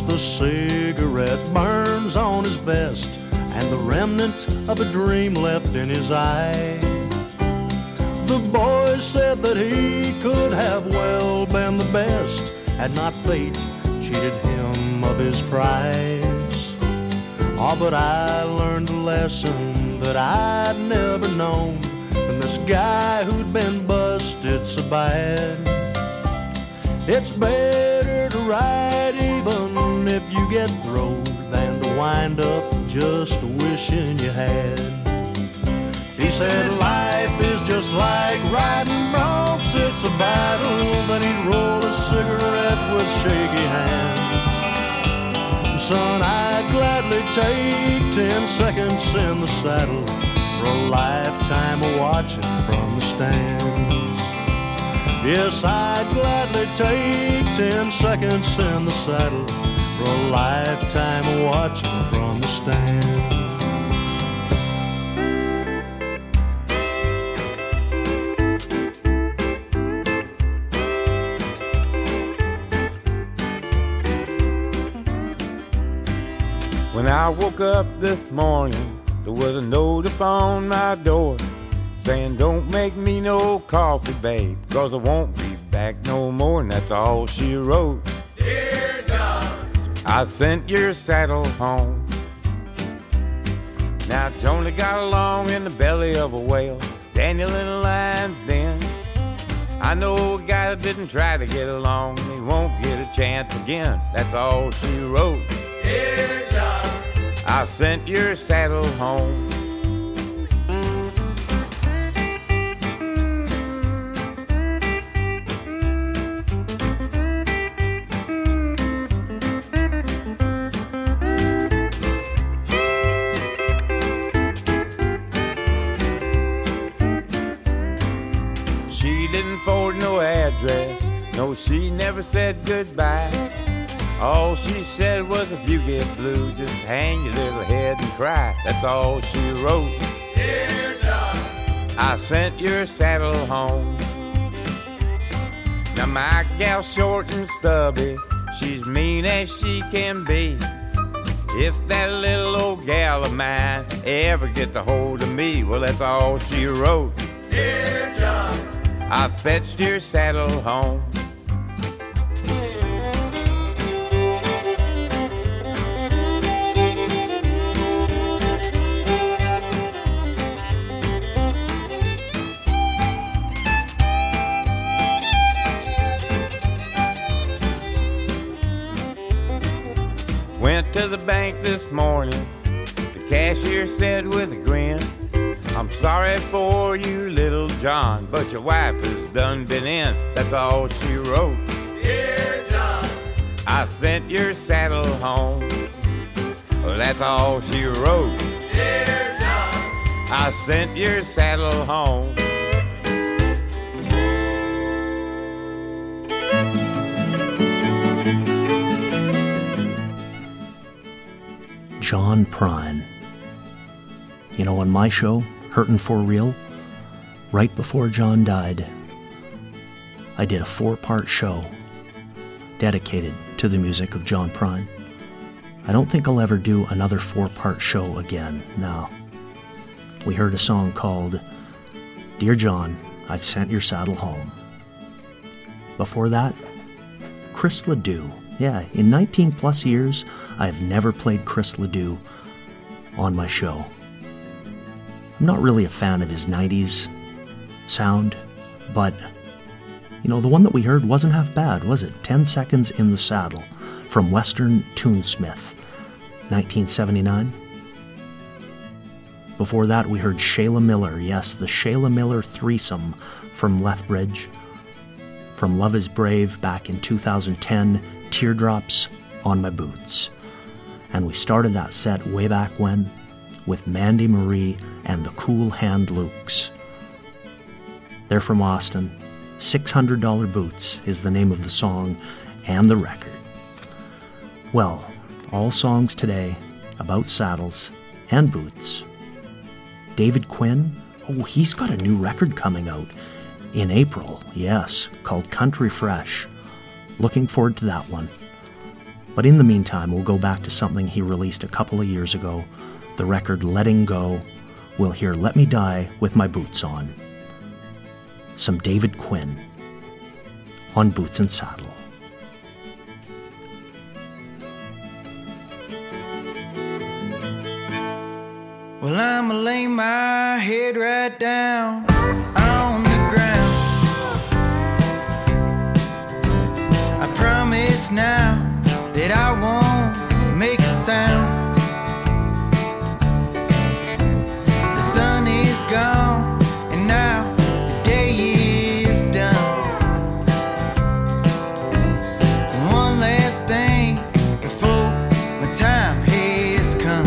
The cigarette burns on his vest, and the remnant of a dream left in his eye. The boy said that he could have well been the best, had not fate cheated him of his prize. Oh, but I learned a lesson that I'd never known from this guy who'd been busted so bad. It's better to ride even if you get broke than to wind up just wishing you had. He said life is just like riding broncs, it's a battle. Then he'd roll a cigarette with shaky hands. Son, I'd gladly take ten seconds in the saddle for a lifetime of watching from the stands. Yes, I'd gladly take ten seconds in the saddle for a lifetime of watching from the stands. When I woke up this morning, there was a note upon my door saying, don't make me no coffee, babe, cause I won't be back no more. And that's all she wrote. Dear John, I sent your saddle home. Now Tony got along in the belly of a whale, Daniel in a lion's den. I know a guy that didn't try to get along, he won't get a chance again. That's all she wrote. Dear John, I sent your saddle home. She didn't forward no address, no, she never said goodbye. All she said was, if you get blue, just hang your little head and cry. That's all she wrote. Dear John, I sent your saddle home. Now my gal's short and stubby, she's mean as she can be. If that little old gal of mine ever gets a hold of me, well, that's all she wrote. Dear John, I fetched your saddle home. Went to the bank this morning, the cashier said with a grin, I'm sorry for you, little John, but your wife has done been in. That's all she wrote. Dear John, I sent your saddle home. Well, that's all she wrote. Dear John, I sent your saddle home. John Prine. You know, on my show, Hurtin' For Real, right before John died, I did a four-part show dedicated to the music of John Prine. I don't think I'll ever do another four-part show again, no. We heard a song called Dear John, I've Sent Your Saddle Home. Before that, Chris Ledoux. Yeah, in nineteen plus years, I've never played Chris Ledoux on my show. I'm not really a fan of his nineties sound, but, you know, the one that we heard wasn't half bad, was it? Ten Seconds in the Saddle from Western Toonsmith, nineteen seventy-nine. Before that, we heard Shayla Miller. Yes, the Shayla Miller threesome from Lethbridge. From Love Is Brave back in two thousand ten, Teardrops on My Boots. And we started that set way back when with Mandy Marie and the Cool Hand Lukes. They're from Austin. six hundred dollars Boots is the name of the song and the record. Well, all songs today about saddles and boots. David Quinn, oh, he's got a new record coming out in April, yes, called Country Fresh. Looking forward to that one. But in the meantime, we'll go back to something he released a couple of years ago, the record Letting Go. We'll hear Let Me Die With My Boots On. Some David Quinn on Boots and Saddle. Well, I'ma lay my head right down on the ground. I promise now that I won't make a sound. The sun is gone and now the day is done. And one last thing before my time has come.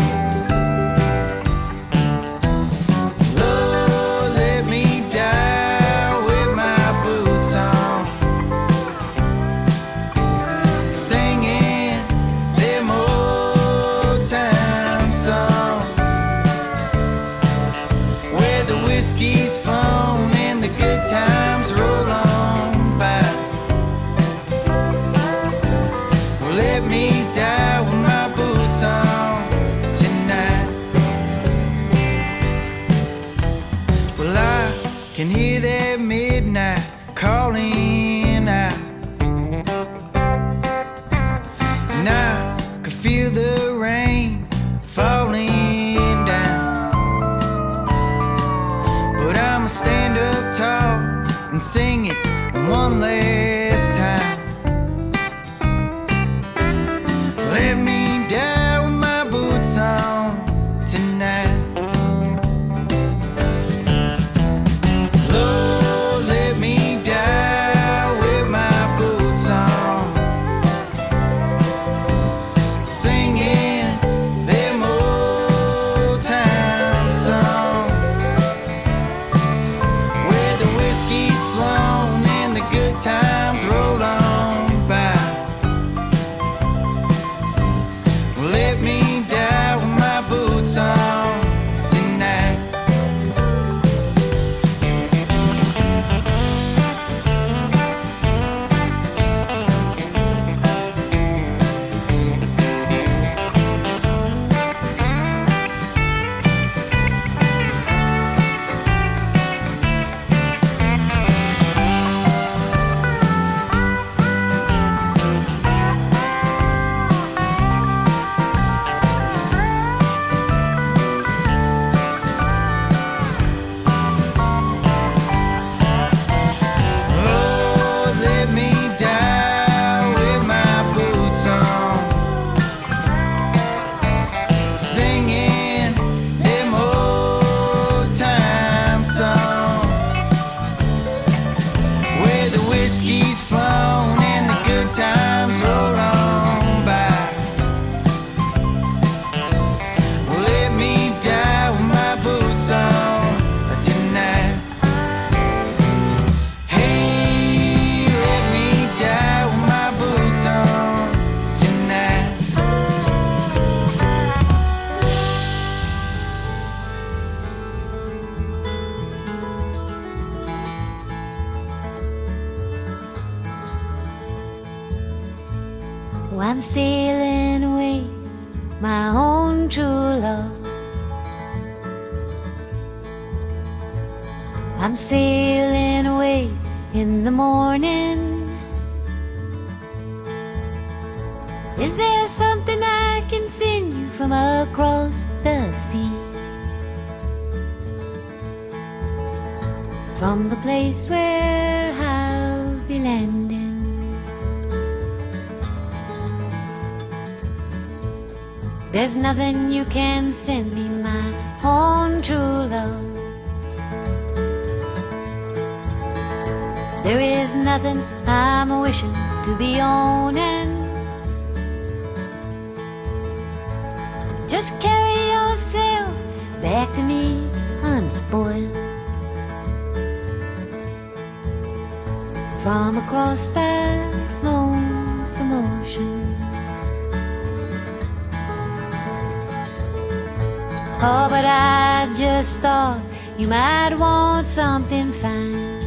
Sing it one last time. Let me die with my boots on tonight. Lord, let me die with my boots on, singing them old time songs where the whiskey's flown and the good times roll on by. Let me die with my boots on tonight. Lord, let me die with my boots on, singing them old time songs where the whiskey's flown and the good times roll on by. Let me die with my boots on tonight. Hey, let me die with my boots on tonight. Oh, I'm sealing away my own true love. I'm sailing away in the morning. Is there something I can send you from across the sea? From the place where I'll be landing. There's nothing you can send me, my own true love. There is nothing I'm wishing to be owning. Just carry yourself back to me unspoiled from across that lonesome ocean. Oh, but I just thought you might want something fine,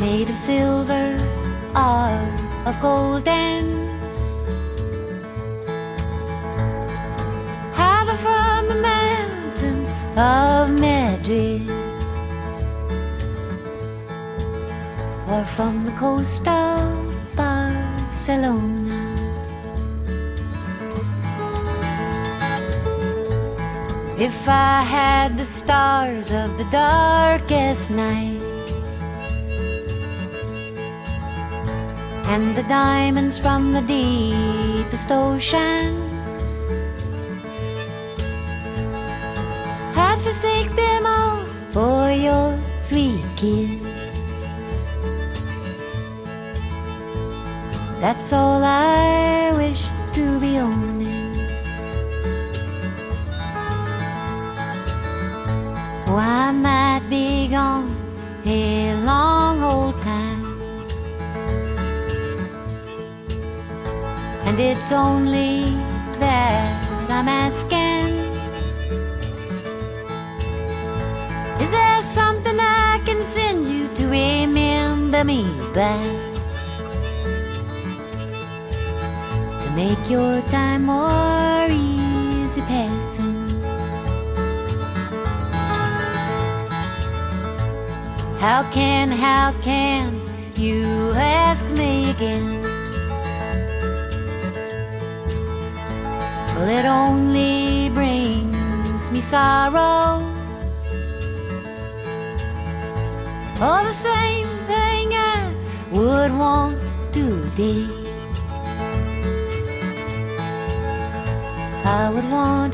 made of silver or of gold, and higher from the mountains of Madrid or from the coast of Barcelona. If I had the stars of the darkest night and the diamonds from the deepest ocean, I'd forsake them all for your sweet kiss. That's all I wish to be owning. Oh, I might be gone a long old time, and it's only that I'm asking, is there something I can send you to remember me by? Make your time more easy passing. How can, how can you ask me again? Well, it only brings me sorrow. All the same thing I would want today, I would want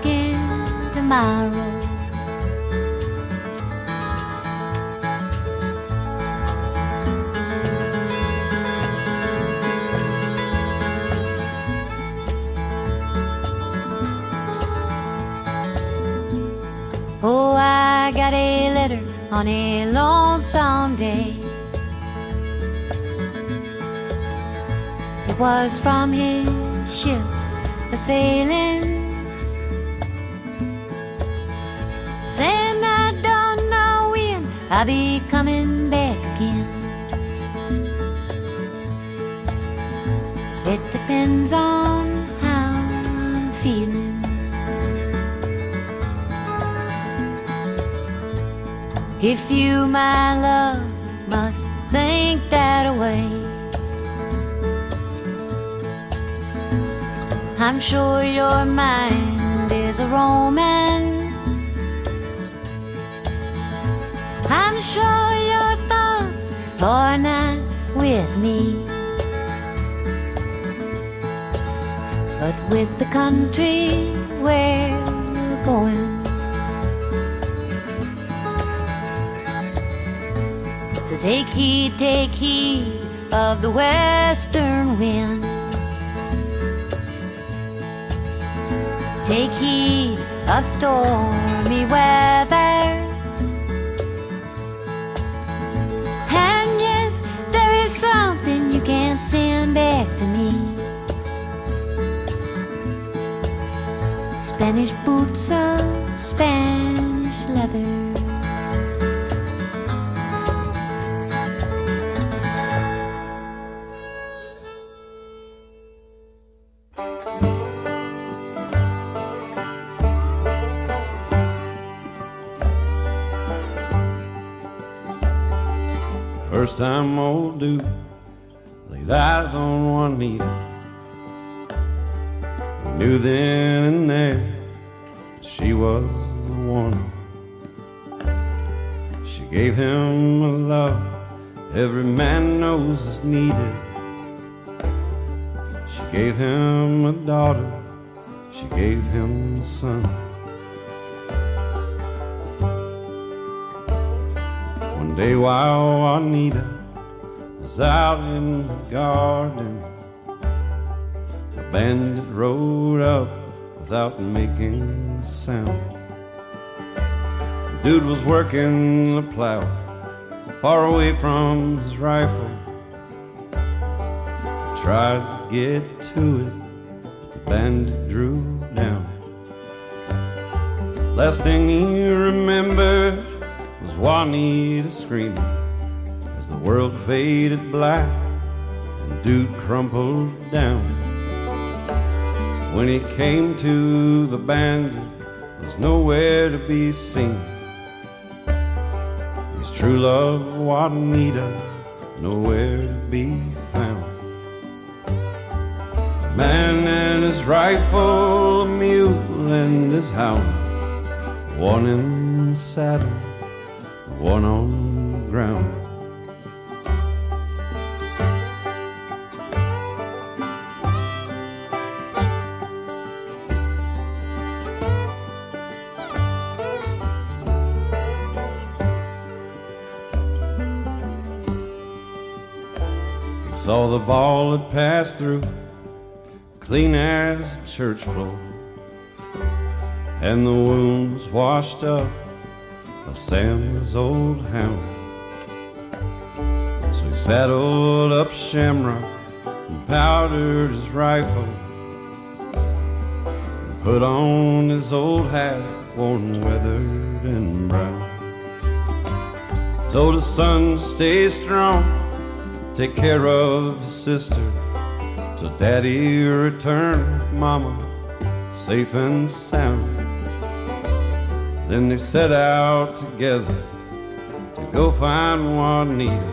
again tomorrow. Oh, I got a letter on a lonesome day. It was from his ship a-sailing, saying I don't know when I'll be coming back again. It depends on how I'm feeling. If you, my love, must think that way, I'm sure your mind is a roaming. I'm sure your thoughts are not with me, but with the country where you're going. So take heed, take heed of the western wind. Take heed of stormy weather. And yes, there is something you can send back to me. Spanish boots of Spanish leather. First time old dude laid eyes on Juanita, he knew then and there she was the one. She gave him a love every man knows is needed. She gave him a daughter, she gave him a son. One day while Juanita was out in the garden, a bandit rode up without making a sound. The dude was working the plow far away from his rifle. He tried to get to it, but the bandit drew down. Last thing he remembered was Juanita screaming as the world faded black and dude crumpled down. When he came to, the bandit was nowhere to be seen. His true love, Juanita, nowhere to be found. man and his rifle, a mule and his hound, one in the saddle, one on the ground. Saw the ball that passed through, clean as a church floor, and the wounds washed up by Sam's old hound. So he saddled up Shamrock and powdered his rifle, and put on his old hat, worn weathered and brown. Told his son to stay strong, take care of his sister, till Daddy returned with Mama, safe and sound. Then they set out together to go find Juanita.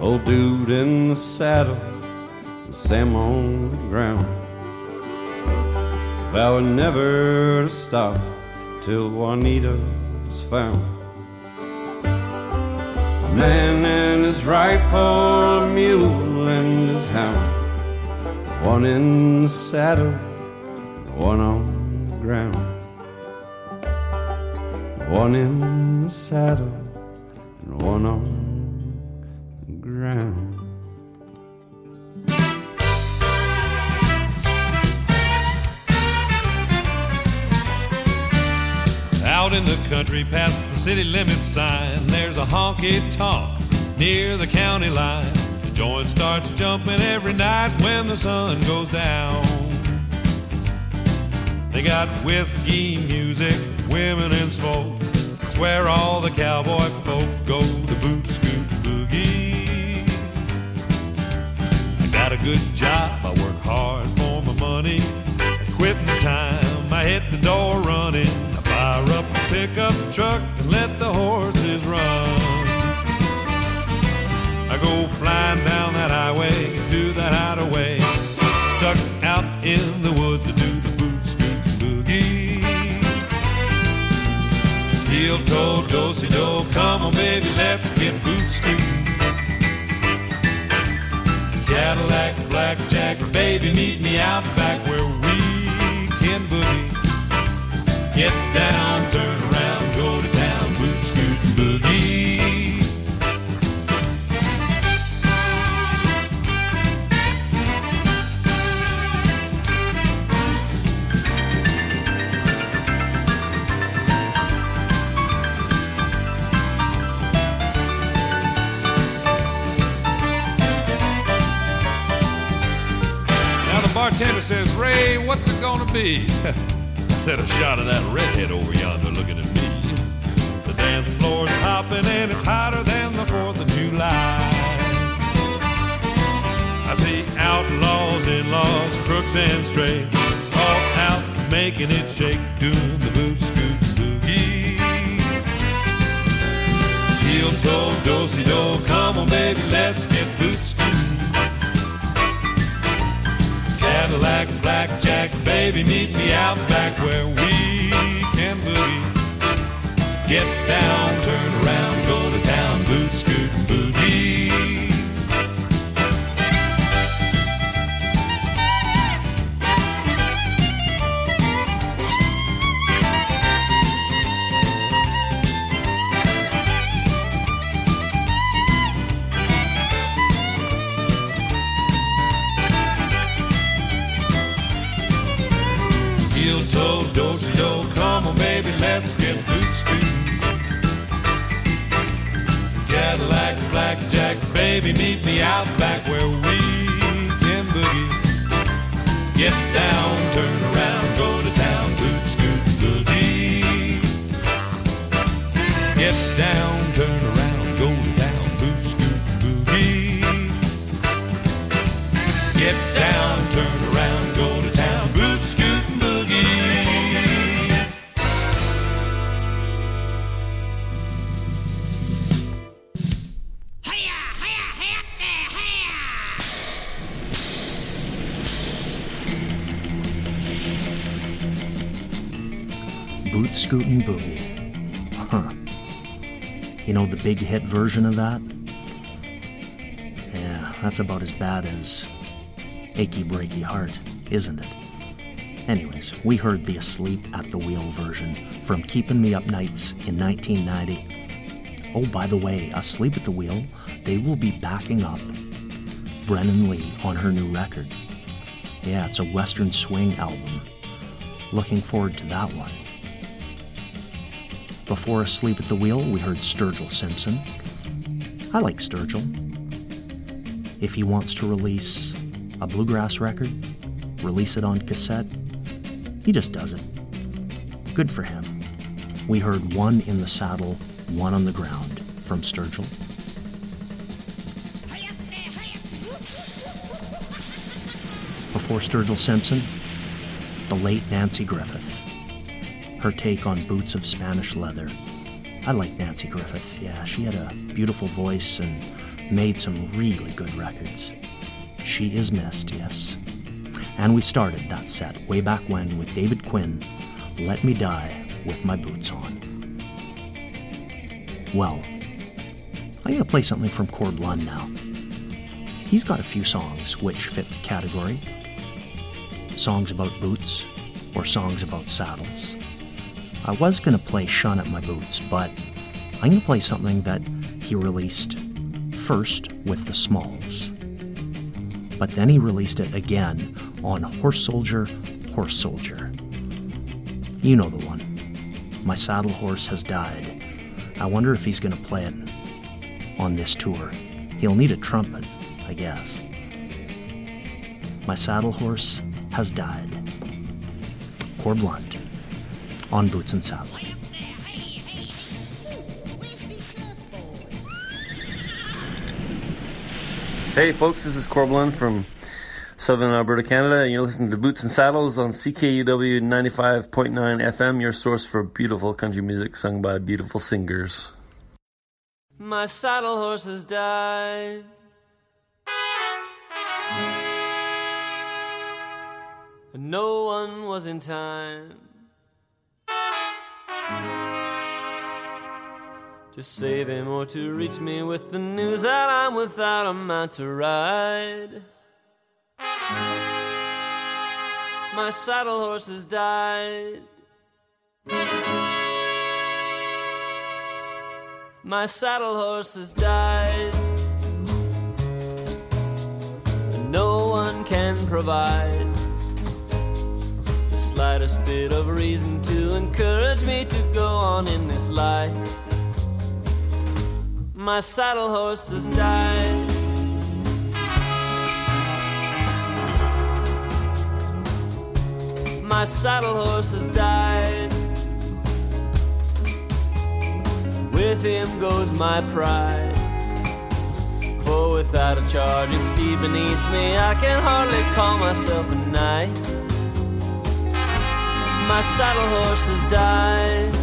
Old dude in the saddle and Sam on the ground, vowing never to stop till Juanita was found. Man and his rifle, a mule and his hound, one in the saddle, one on the ground. One in the saddle, and one on the ground. Out in the country, past the city limit sign, there's a honky-tonk near the county line. The joint starts jumping every night when the sun goes down. They got whiskey, music, women, and smoke. It's where all the cowboy folk go to boot, scoot, boogie. I got a good job, I work hard for my money. At quitting time, I hit the door running. Fire up the pickup truck and let the horses run. I go flying down that highway to that hideaway, stuck out in the woods to do the boot scoot boogie. Heel toe do si do, come on baby, let's get boot scoot. Cadillac, blackjack, baby, meet me out back where we can boogie. Get down, turn around, go to town, boot, scoot, boogie. Now the bartender says, Ray, what's it gonna be? Set a shot of that redhead over yonder looking at me. The dance floor's hopping and it's hotter than the fourth of July. I see outlaws, in-laws, crooks and strays, all out making it shake, doing the boot scoot boogie. Heel toe do-si-do, come on baby, let's get boot scoot. Cadillac, blackjack, baby, meet me out back where we can boogie. Get down, turn around, go to town, boot scoot do-si-do, come on baby, let's get boot scoot. Cadillac, blackjack, baby, meet me out back where we can boogie. Get down, turn around, go to town, boot scoot boogie. Get down, turn around, go to town, boot scoot boogie. Get down, turn around, go to town, boot scoot boogie. Boot Scootin' Boogie. Huh. You know the big hit version of that? Yeah, that's about as bad as Achy Breaky Heart, isn't it? Anyways, we heard the Asleep at the Wheel version from Keepin' Me Up Nights in nineteen ninety. Oh, by the way, Asleep at the Wheel, they will be backing up Brennan Lee on her new record. Yeah, it's a Western Swing album. Looking forward to that one. Before Asleep at the Wheel, we heard Sturgill Simpson. I like Sturgill. If he wants to release a bluegrass record, release it on cassette, he just does it. Good for him. We heard One in the Saddle, One on the Ground from Sturgill. Before Sturgill Simpson, the late Nancy Griffith. Her take on Boots of Spanish Leather. I like Nancy Griffith. Yeah, she had a beautiful voice and made some really good records. She is missed, yes. And we started that set way back when with David Quinn, Let Me Die With My Boots On. Well, I'm gonna play something from Corb Lund now. He's got a few songs which fit the category. Songs about boots or songs about saddles. I was going to play Shun At My Boots, but I'm going to play something that he released first with the Smalls. But then he released it again on Horse Soldier, Horse Soldier. You know the one. My saddle horse has died. I wonder if he's going to play it on this tour. He'll need a trumpet, I guess. My saddle horse has died. Corb Lund on Boots and Saddle. Hey folks, this is Corb Lund from Southern Alberta, Canada, and you're listening to Boots and Saddles on C K U W ninety-five point nine F M, your source for beautiful country music sung by beautiful singers. My saddle horse has died. And no one was in time to save him or to reach me with the news that I'm without a mount to ride. My saddle horse has died. My saddle horse has died. And no one can provide the slightest bit of reason to encourage me to go on in this life. My saddle horse has died. My saddle horse has died. With him goes my pride. For without a charging steed beneath me, I can hardly call myself a knight. My saddle horse has died.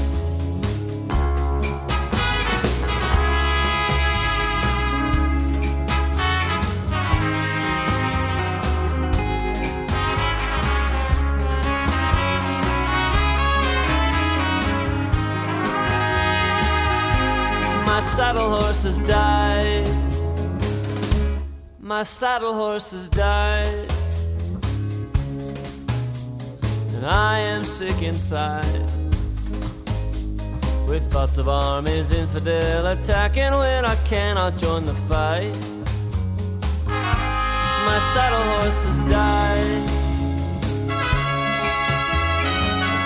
My saddle horse has died. My saddle horse has died. And I am sick inside with thoughts of armies infidel attacking when I cannot join the fight. My saddle horse has died.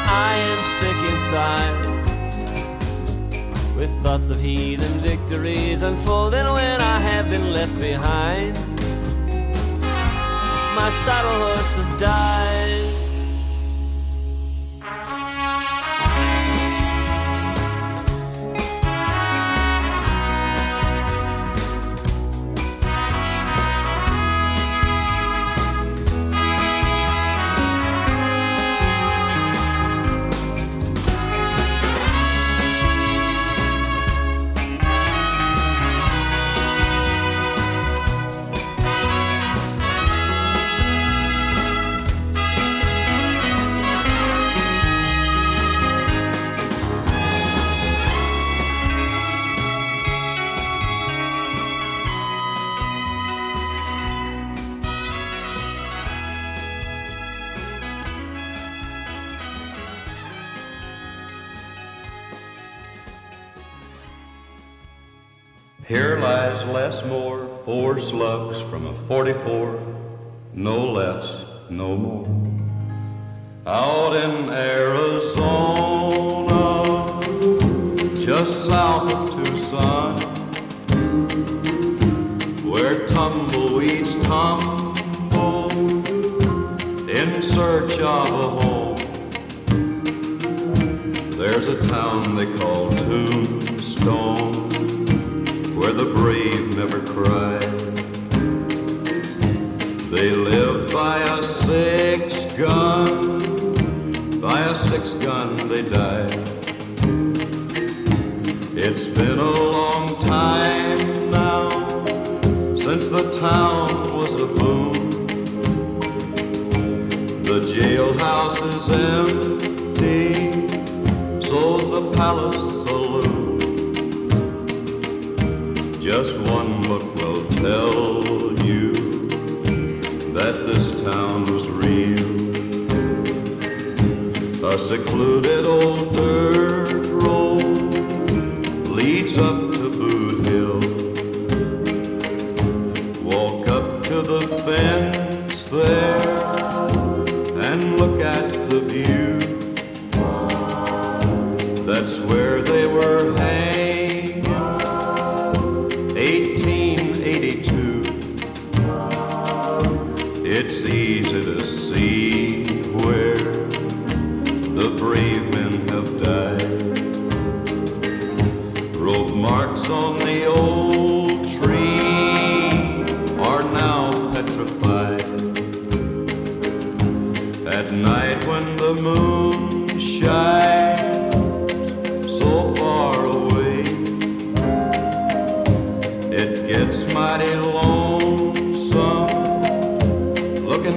I am sick inside with thoughts of heathen victories unfolding when I have been left behind. My saddle horse has died. Here lies less more, four slugs from a forty-four, no less, no more. Out in Arizona, just south of Tucson, where tumbleweeds tumble in search of a home, there's a town they call Tombstone, where the brave never cry. They live by a six-gun, by a six-gun they die. It's been a long time now since the town was a boom. The jailhouse is empty, so's the palace saloon. Just one look will tell you that this town was real. A secluded old dirt road leads up to Boot Hill. Walk up to the fence there and look at the view. That's where they were hanged. It's easy to see where the brave men have died. Road marks on the old tree are now petrified. At night when the moon shines so far away, it gets mighty lonesome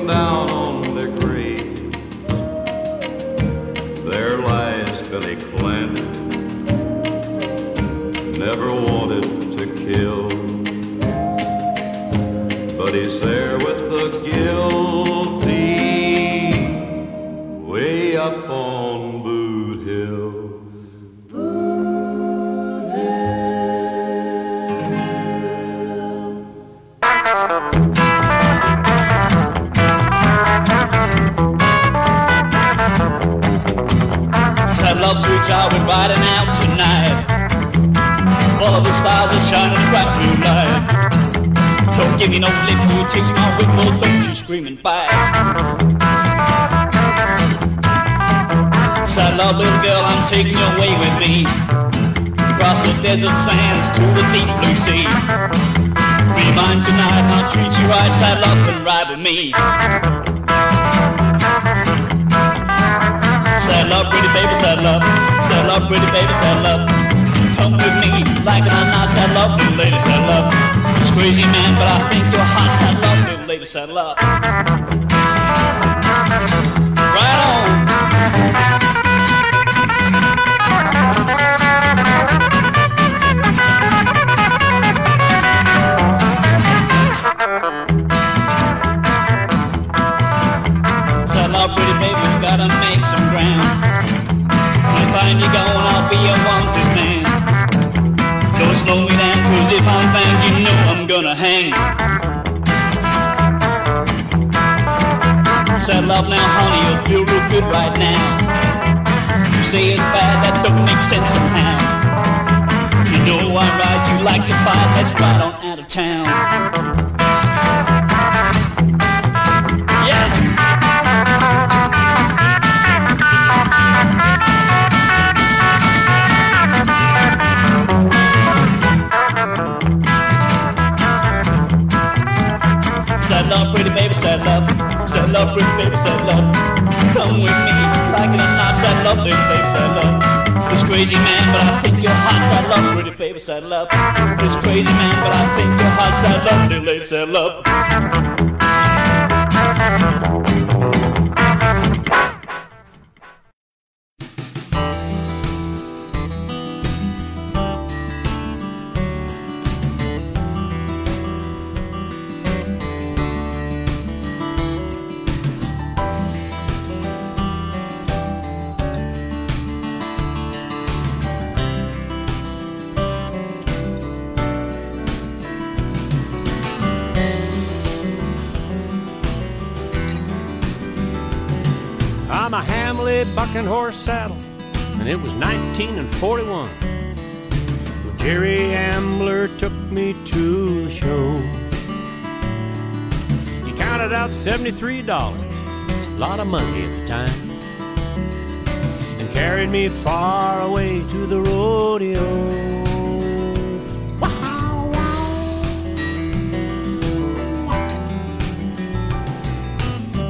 down on their grave. There lies Billy Clanton, never wanted to kill, but he's there with the guilty, way up on Boot Hill. Sweet child, we're riding out tonight. All of the stars are shining in bright blue light. Don't give me no lip, no taste, my whip, no don't you scream and bite. Saddle up, little girl, I'm taking you away with me. Across the desert sands to the deep blue sea. Be mine tonight, I'll treat you right. Saddle up and ride with me. Saddle up, pretty baby, saddle up. Saddle up, pretty baby, saddle up. Come with me, like it or not. Saddle up, little lady, saddle up. It's crazy, man, but I think you're hot. Saddle up, little lady, saddle up. Right on. Saddle up, pretty baby, you gotta make some ground. Find you gone, I'll be your wanted man. Don't slow me down, cause if I'm found, you know I'm gonna hang. Saddle up now, honey, you'll feel real good right now. You say it's bad, that don't make sense somehow. You know I'm right, you like to fight, that's right on out of town. Yeah! Saddle up, pretty baby, saddle up. Saddle up, pretty baby, saddle up. Come with me, like it or not. Saddle up, little baby, saddle up. This crazy man, but I think you're hot. Saddle up, pretty baby, saddle up. This crazy man, but I think you're hot. Saddle up, little baby, saddle up. from a Hamley bucking horse saddle, and it was nineteen forty-one. Well, Jerry Ambler took me to the show. He counted out seventy-three dollars, a lot of money at the time, and carried me far away to the rodeo.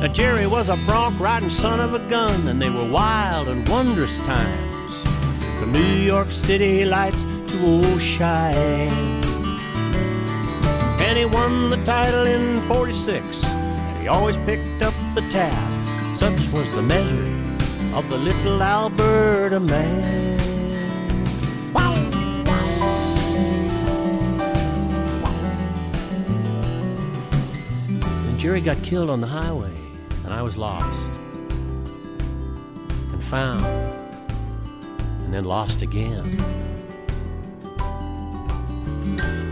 Now, Jerry was a bronc-riding son of a gun, and they were wild and wondrous times, from New York City lights to old Cheyenne. And he won the title in forty-six, and he always picked up the tab. Such was the measure of the little Alberta man. And Jerry got killed on the highway, and I was lost and found and then lost again.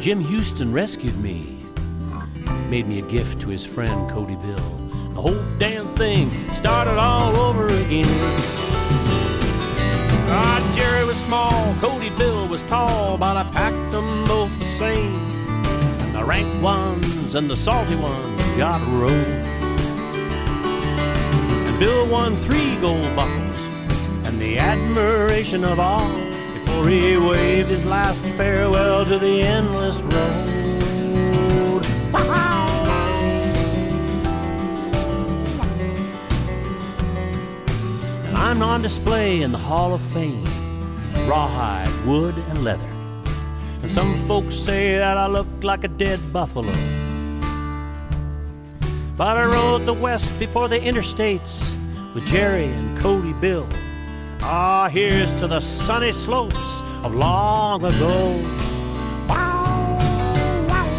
Jim Houston rescued me, made me a gift to his friend Cody Bill. The whole damn thing started all over again. Ah, Jerry was small, Cody Bill was tall, but I packed them both the same, and the rank ones and the salty ones got rolled. Bill won three gold buckles and the admiration of all before he waved his last farewell to the endless road. And I'm on display in the Hall of Fame, rawhide, wood, and leather. And some folks say that I look like a dead buffalo, but I rode the West before the interstates with Jerry and Cody Bill. Ah, here's to the sunny slopes of long ago. Wow, wow.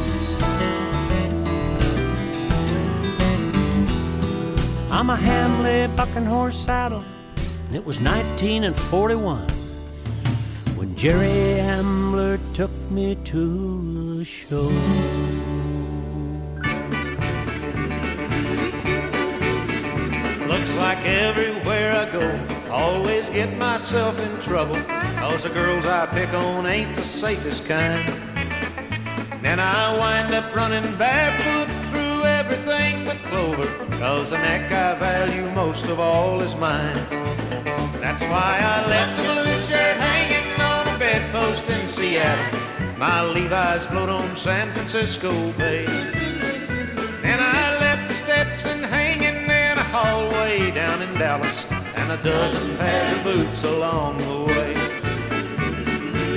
I'm a Hamley bucking horse saddle, and it was nineteen forty-one when Jerry Ambler took me to the show. Like everywhere I go, always get myself in trouble, 'cause the girls I pick on ain't the safest kind. Then I wind up running barefoot through everything but clover, 'cause the neck I value most of all is mine. That's why I left the blue shirt hanging on a bedpost in Seattle, my Levi's float on San Francisco Bay. Then I left the Stetson hanging all the way down in Dallas, and a dozen pairs of boots along the way.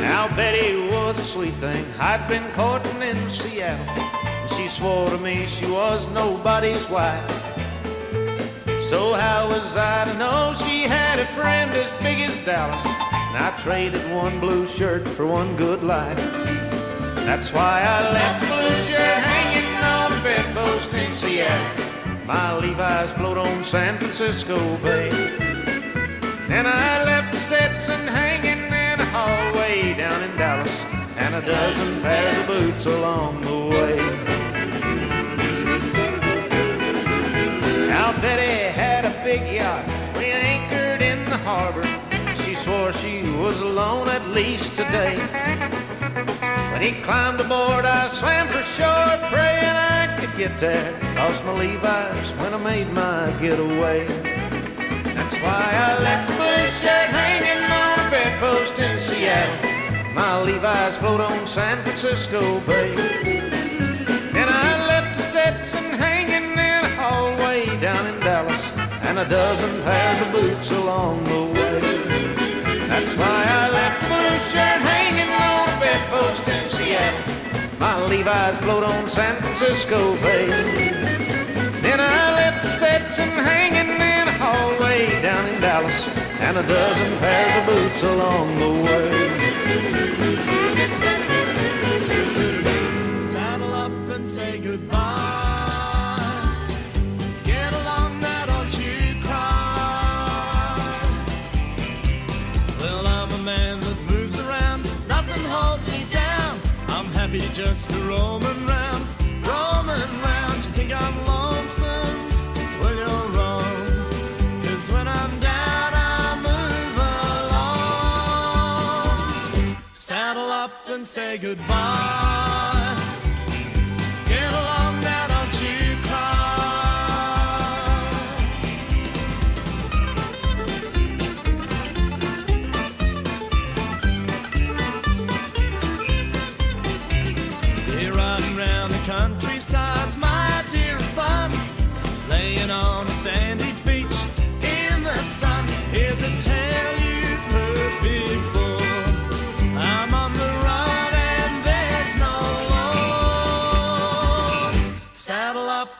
Now Betty was a sweet thing I'd been courting in Seattle, and she swore to me she was nobody's wife. So how was I to know she had a friend as big as Dallas? And I traded one blue shirt for one good life. That's why I left the blue shirt hanging on the bedpost in Seattle, my Levi's float on San Francisco Bay. Then I left the Stetson hanging in a hallway down in Dallas, and a dozen pairs of boots along the way. Now Betty had a big yacht, we anchored in the harbor. She swore she was alone at least today. When he climbed aboard, I swam for shore, praying I could get there. Lost my Levi's when I made my getaway. That's why I left the blue shirt hanging on a bedpost in Seattle, my Levi's float on San Francisco Bay. Then I left the Stetson hanging in a hallway down in Dallas, and a dozen pairs of boots along the way. That's why I left the blue shirt hanging on a bedpost in Seattle, my Levi's float on San Francisco Bay. Then I left the Stetson hanging in a hallway down in Dallas, and a dozen pairs of boots along the way. Saddle up and say goodbye. Just roaming round, roaming round. You think I'm lonesome? Well, you're wrong, 'cause when I and say goodbye. Get along now, don't you cry. We're riding round the countryside's my dear fun, laying on a sandy beach in the sun. Here's a tale you've heard before.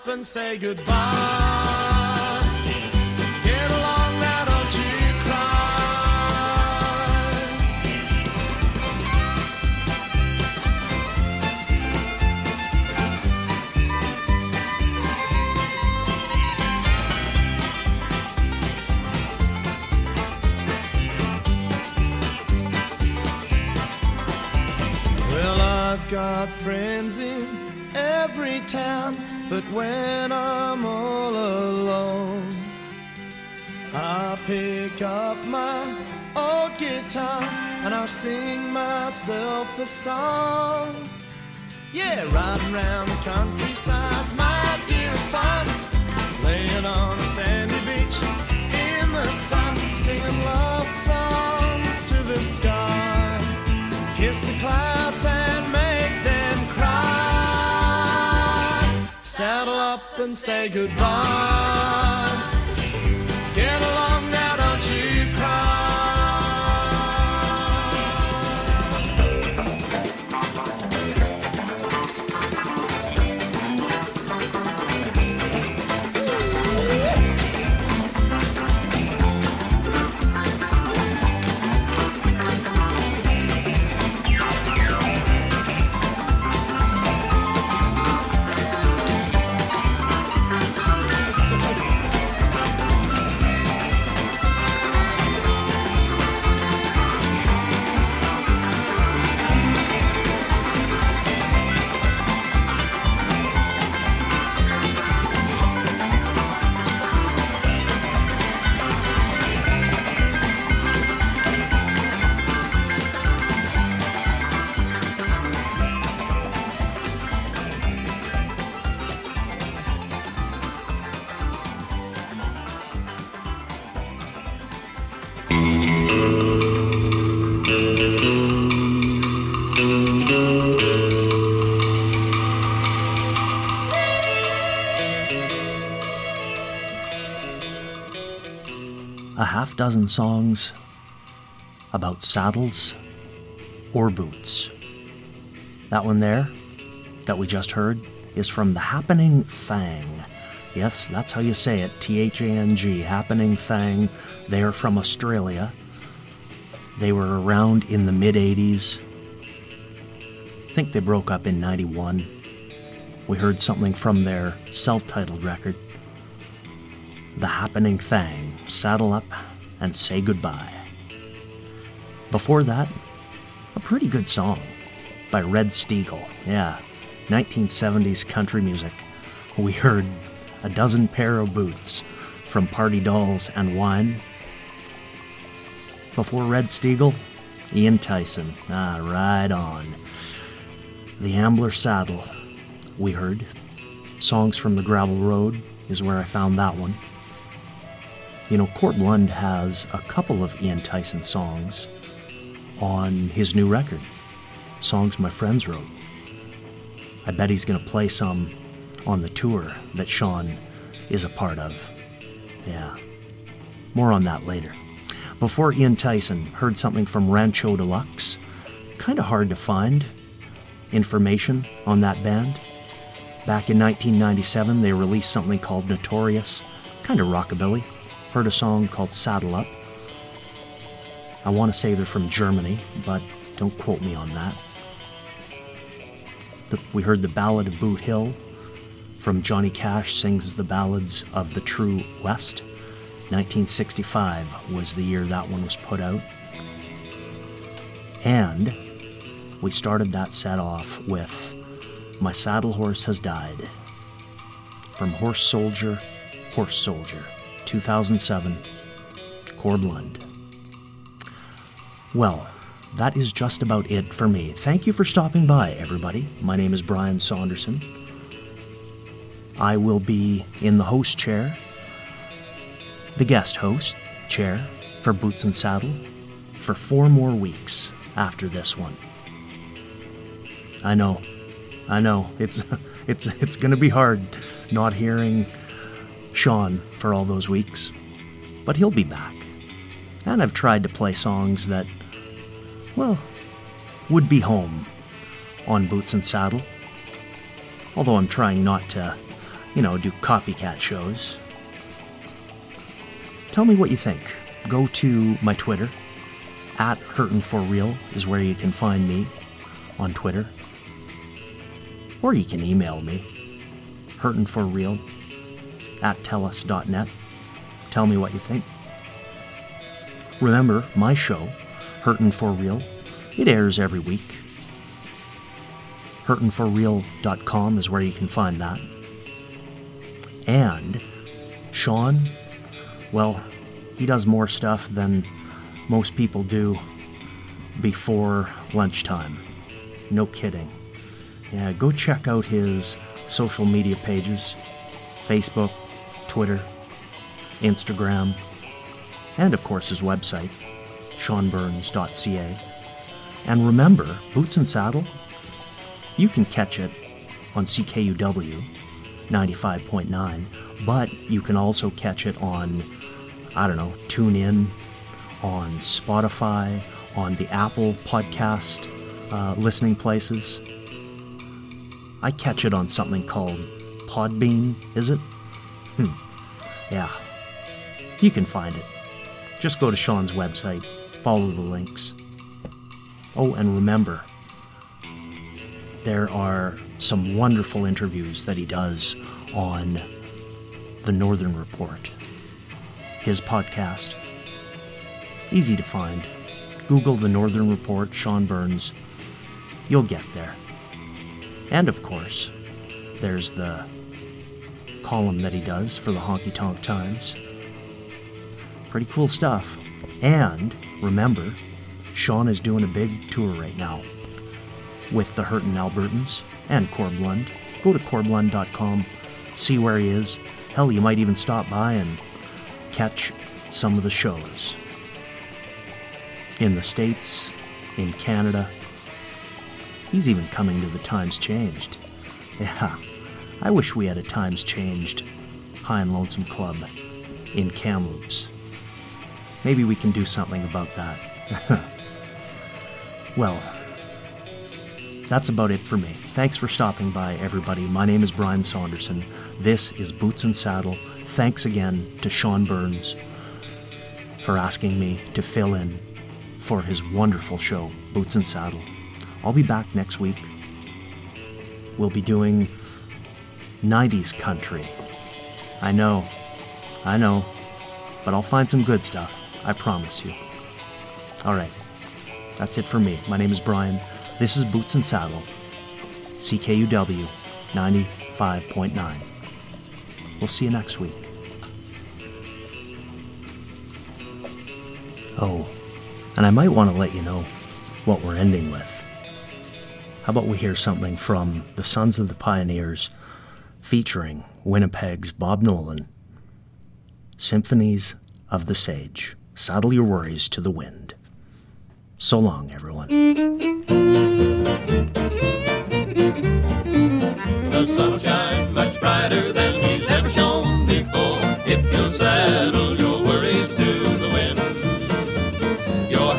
And say goodbye. Get along now, don't you cry. Well, I've got friends in every town, but when I'm all alone, I pick up my old guitar and I sing myself a song. Yeah, riding round the countryside's my dear fun, laying on a sandy beach in the sun, singing love songs to the sky, kiss the clouds and make them cry. Saddle up and say goodbye. Get along now, don't you dozen songs about saddles or boots. That one there that we just heard is from the Happening Thang. Yes, that's how you say it, T H A N G, Happening Thang. They're from Australia. They were around in the mid-eighties. I think they broke up in ninety-one. We heard something from their self-titled record, The Happening Thang, Saddle Up and Say Goodbye. Before that, a pretty good song by Red Steagall. Yeah, nineteen seventies country music. We heard A Dozen Pair of Boots from Party Dolls and Wine. Before Red Steagall, Ian Tyson. Ah, right on. The Ambler Saddle, we heard. Songs from the Gravel Road is where I found that one. You know, Corb Lund has a couple of Ian Tyson songs on his new record, Songs My Friends Wrote. I bet he's going to play some on the tour that Sean is a part of. Yeah, more on that later. Before Ian Tyson, heard something from Rancho Deluxe. Kind of hard to find information on that band. Back in nineteen ninety-seven, they released something called Notorious, kind of rockabilly. Heard a song called Saddle Up. I want to say they're from Germany, but don't quote me on that. The, we heard The Ballad of Boot Hill from Johnny Cash Sings the Ballads of the True West. nineteen sixty-five was the year that one was put out. And we started that set off with My Saddle Horse Has Died from Horse Soldier, Horse Soldier. two thousand seven, Corb Lund. Well, that is just about it for me. Thank you for stopping by, everybody. My name is Brian Saunderson. I will be in the host chair, the guest host chair for Boots and Saddle for four more weeks after this one. I know, I know, it's it's it's going to be hard not hearing Sean for all those weeks, but he'll be back. And I've tried to play songs that, well, would be home on Boots and Saddle, although I'm trying not to, you know, do copycat shows. Tell me what you think. Go to my Twitter, at Hurtin' For Real is where you can find me on Twitter. Or you can email me, hurtinforreal at tellus dot net. Tell me what you think. Remember, my show, Hurtin' For Real, it airs every week. hurtin for real dot com is where you can find that. And Sean, well, he does more stuff than most people do before lunchtime. No kidding. Yeah, go check out his social media pages, Facebook, Twitter, Instagram, and of course his website, sean burns dot c a. And remember, Boots and Saddle, you can catch it on C K U W ninety-five point nine, but you can also catch it on, I don't know, TuneIn, on Spotify, on the Apple podcast uh, listening places. I catch it on something called Podbean, is it? Hmm. Yeah. You can find it. Just go to Sean's website, follow the links. Oh, and remember, there are some wonderful interviews that he does on the Northern Report, his podcast. Easy to find. Google the Northern Report, Sean Burns. You'll get there. And of course, there's the column that he does for the Honky Tonk Times. Pretty cool stuff. And remember, Sean is doing a big tour right now with the Hurtin' Albertans and Corb Lund. Go to corb lund dot com, see where he is. Hell, you might even stop by and catch some of the shows. In the States, in Canada. He's even coming to the Times Changed. Yeah, I wish we had a Times Changed High and Lonesome Club in Kamloops. Maybe we can do something about that. Well, that's about it for me. Thanks for stopping by, everybody. My name is Brian Saunderson. This is Boots and Saddle. Thanks again to Sean Burns for asking me to fill in for his wonderful show, Boots and Saddle. I'll be back next week. We'll be doing nineties country. I know, I know, but I'll find some good stuff, I promise you. All right, that's it for me. My name is Brian. This is Boots and Saddle, C K U W ninety-five point nine. We'll see you next week. Oh. And I might want to let you know what we're ending with. How about we hear something from the Sons of the Pioneers featuring Winnipeg's Bob Nolan, Symphonies of the Sage. Saddle your worries to the wind. So long, everyone. The sunshine much brighter than he's ever shone before. If you'll saddle your worries to the wind,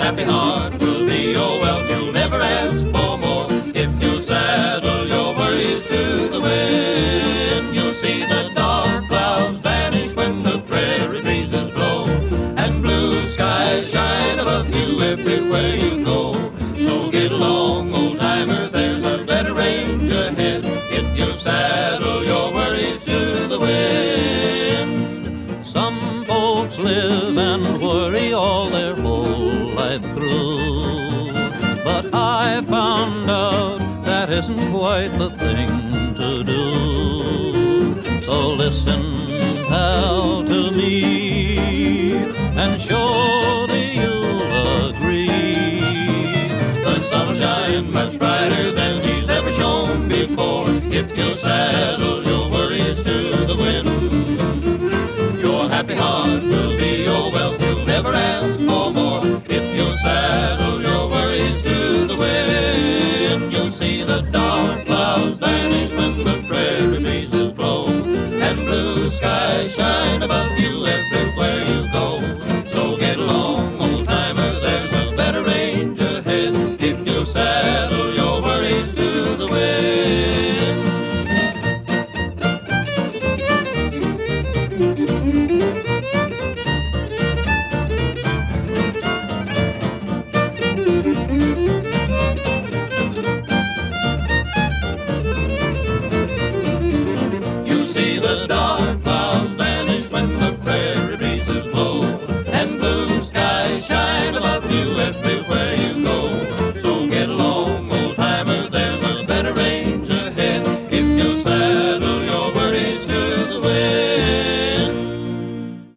happy heart will be, oh well, you'll never ask for more. If you saddle your worries to the wind, you'll see the dark clouds vanish when the prairie breezes blow, and blue skies shine above you everywhere you go. So get along, old-timer, there's a better range ahead. If you saddle your worries to the wind. Some folks live and worry all their through, but I found out that isn't quite the thing to do. So listen, pal, to me, and surely you'll agree working hard will be your wealth. You'll never ask for more. If you saddle your worries to the wind, you'll see the dark clouds vanish when the prairie breezes blow and blue skies shine above you everywhere.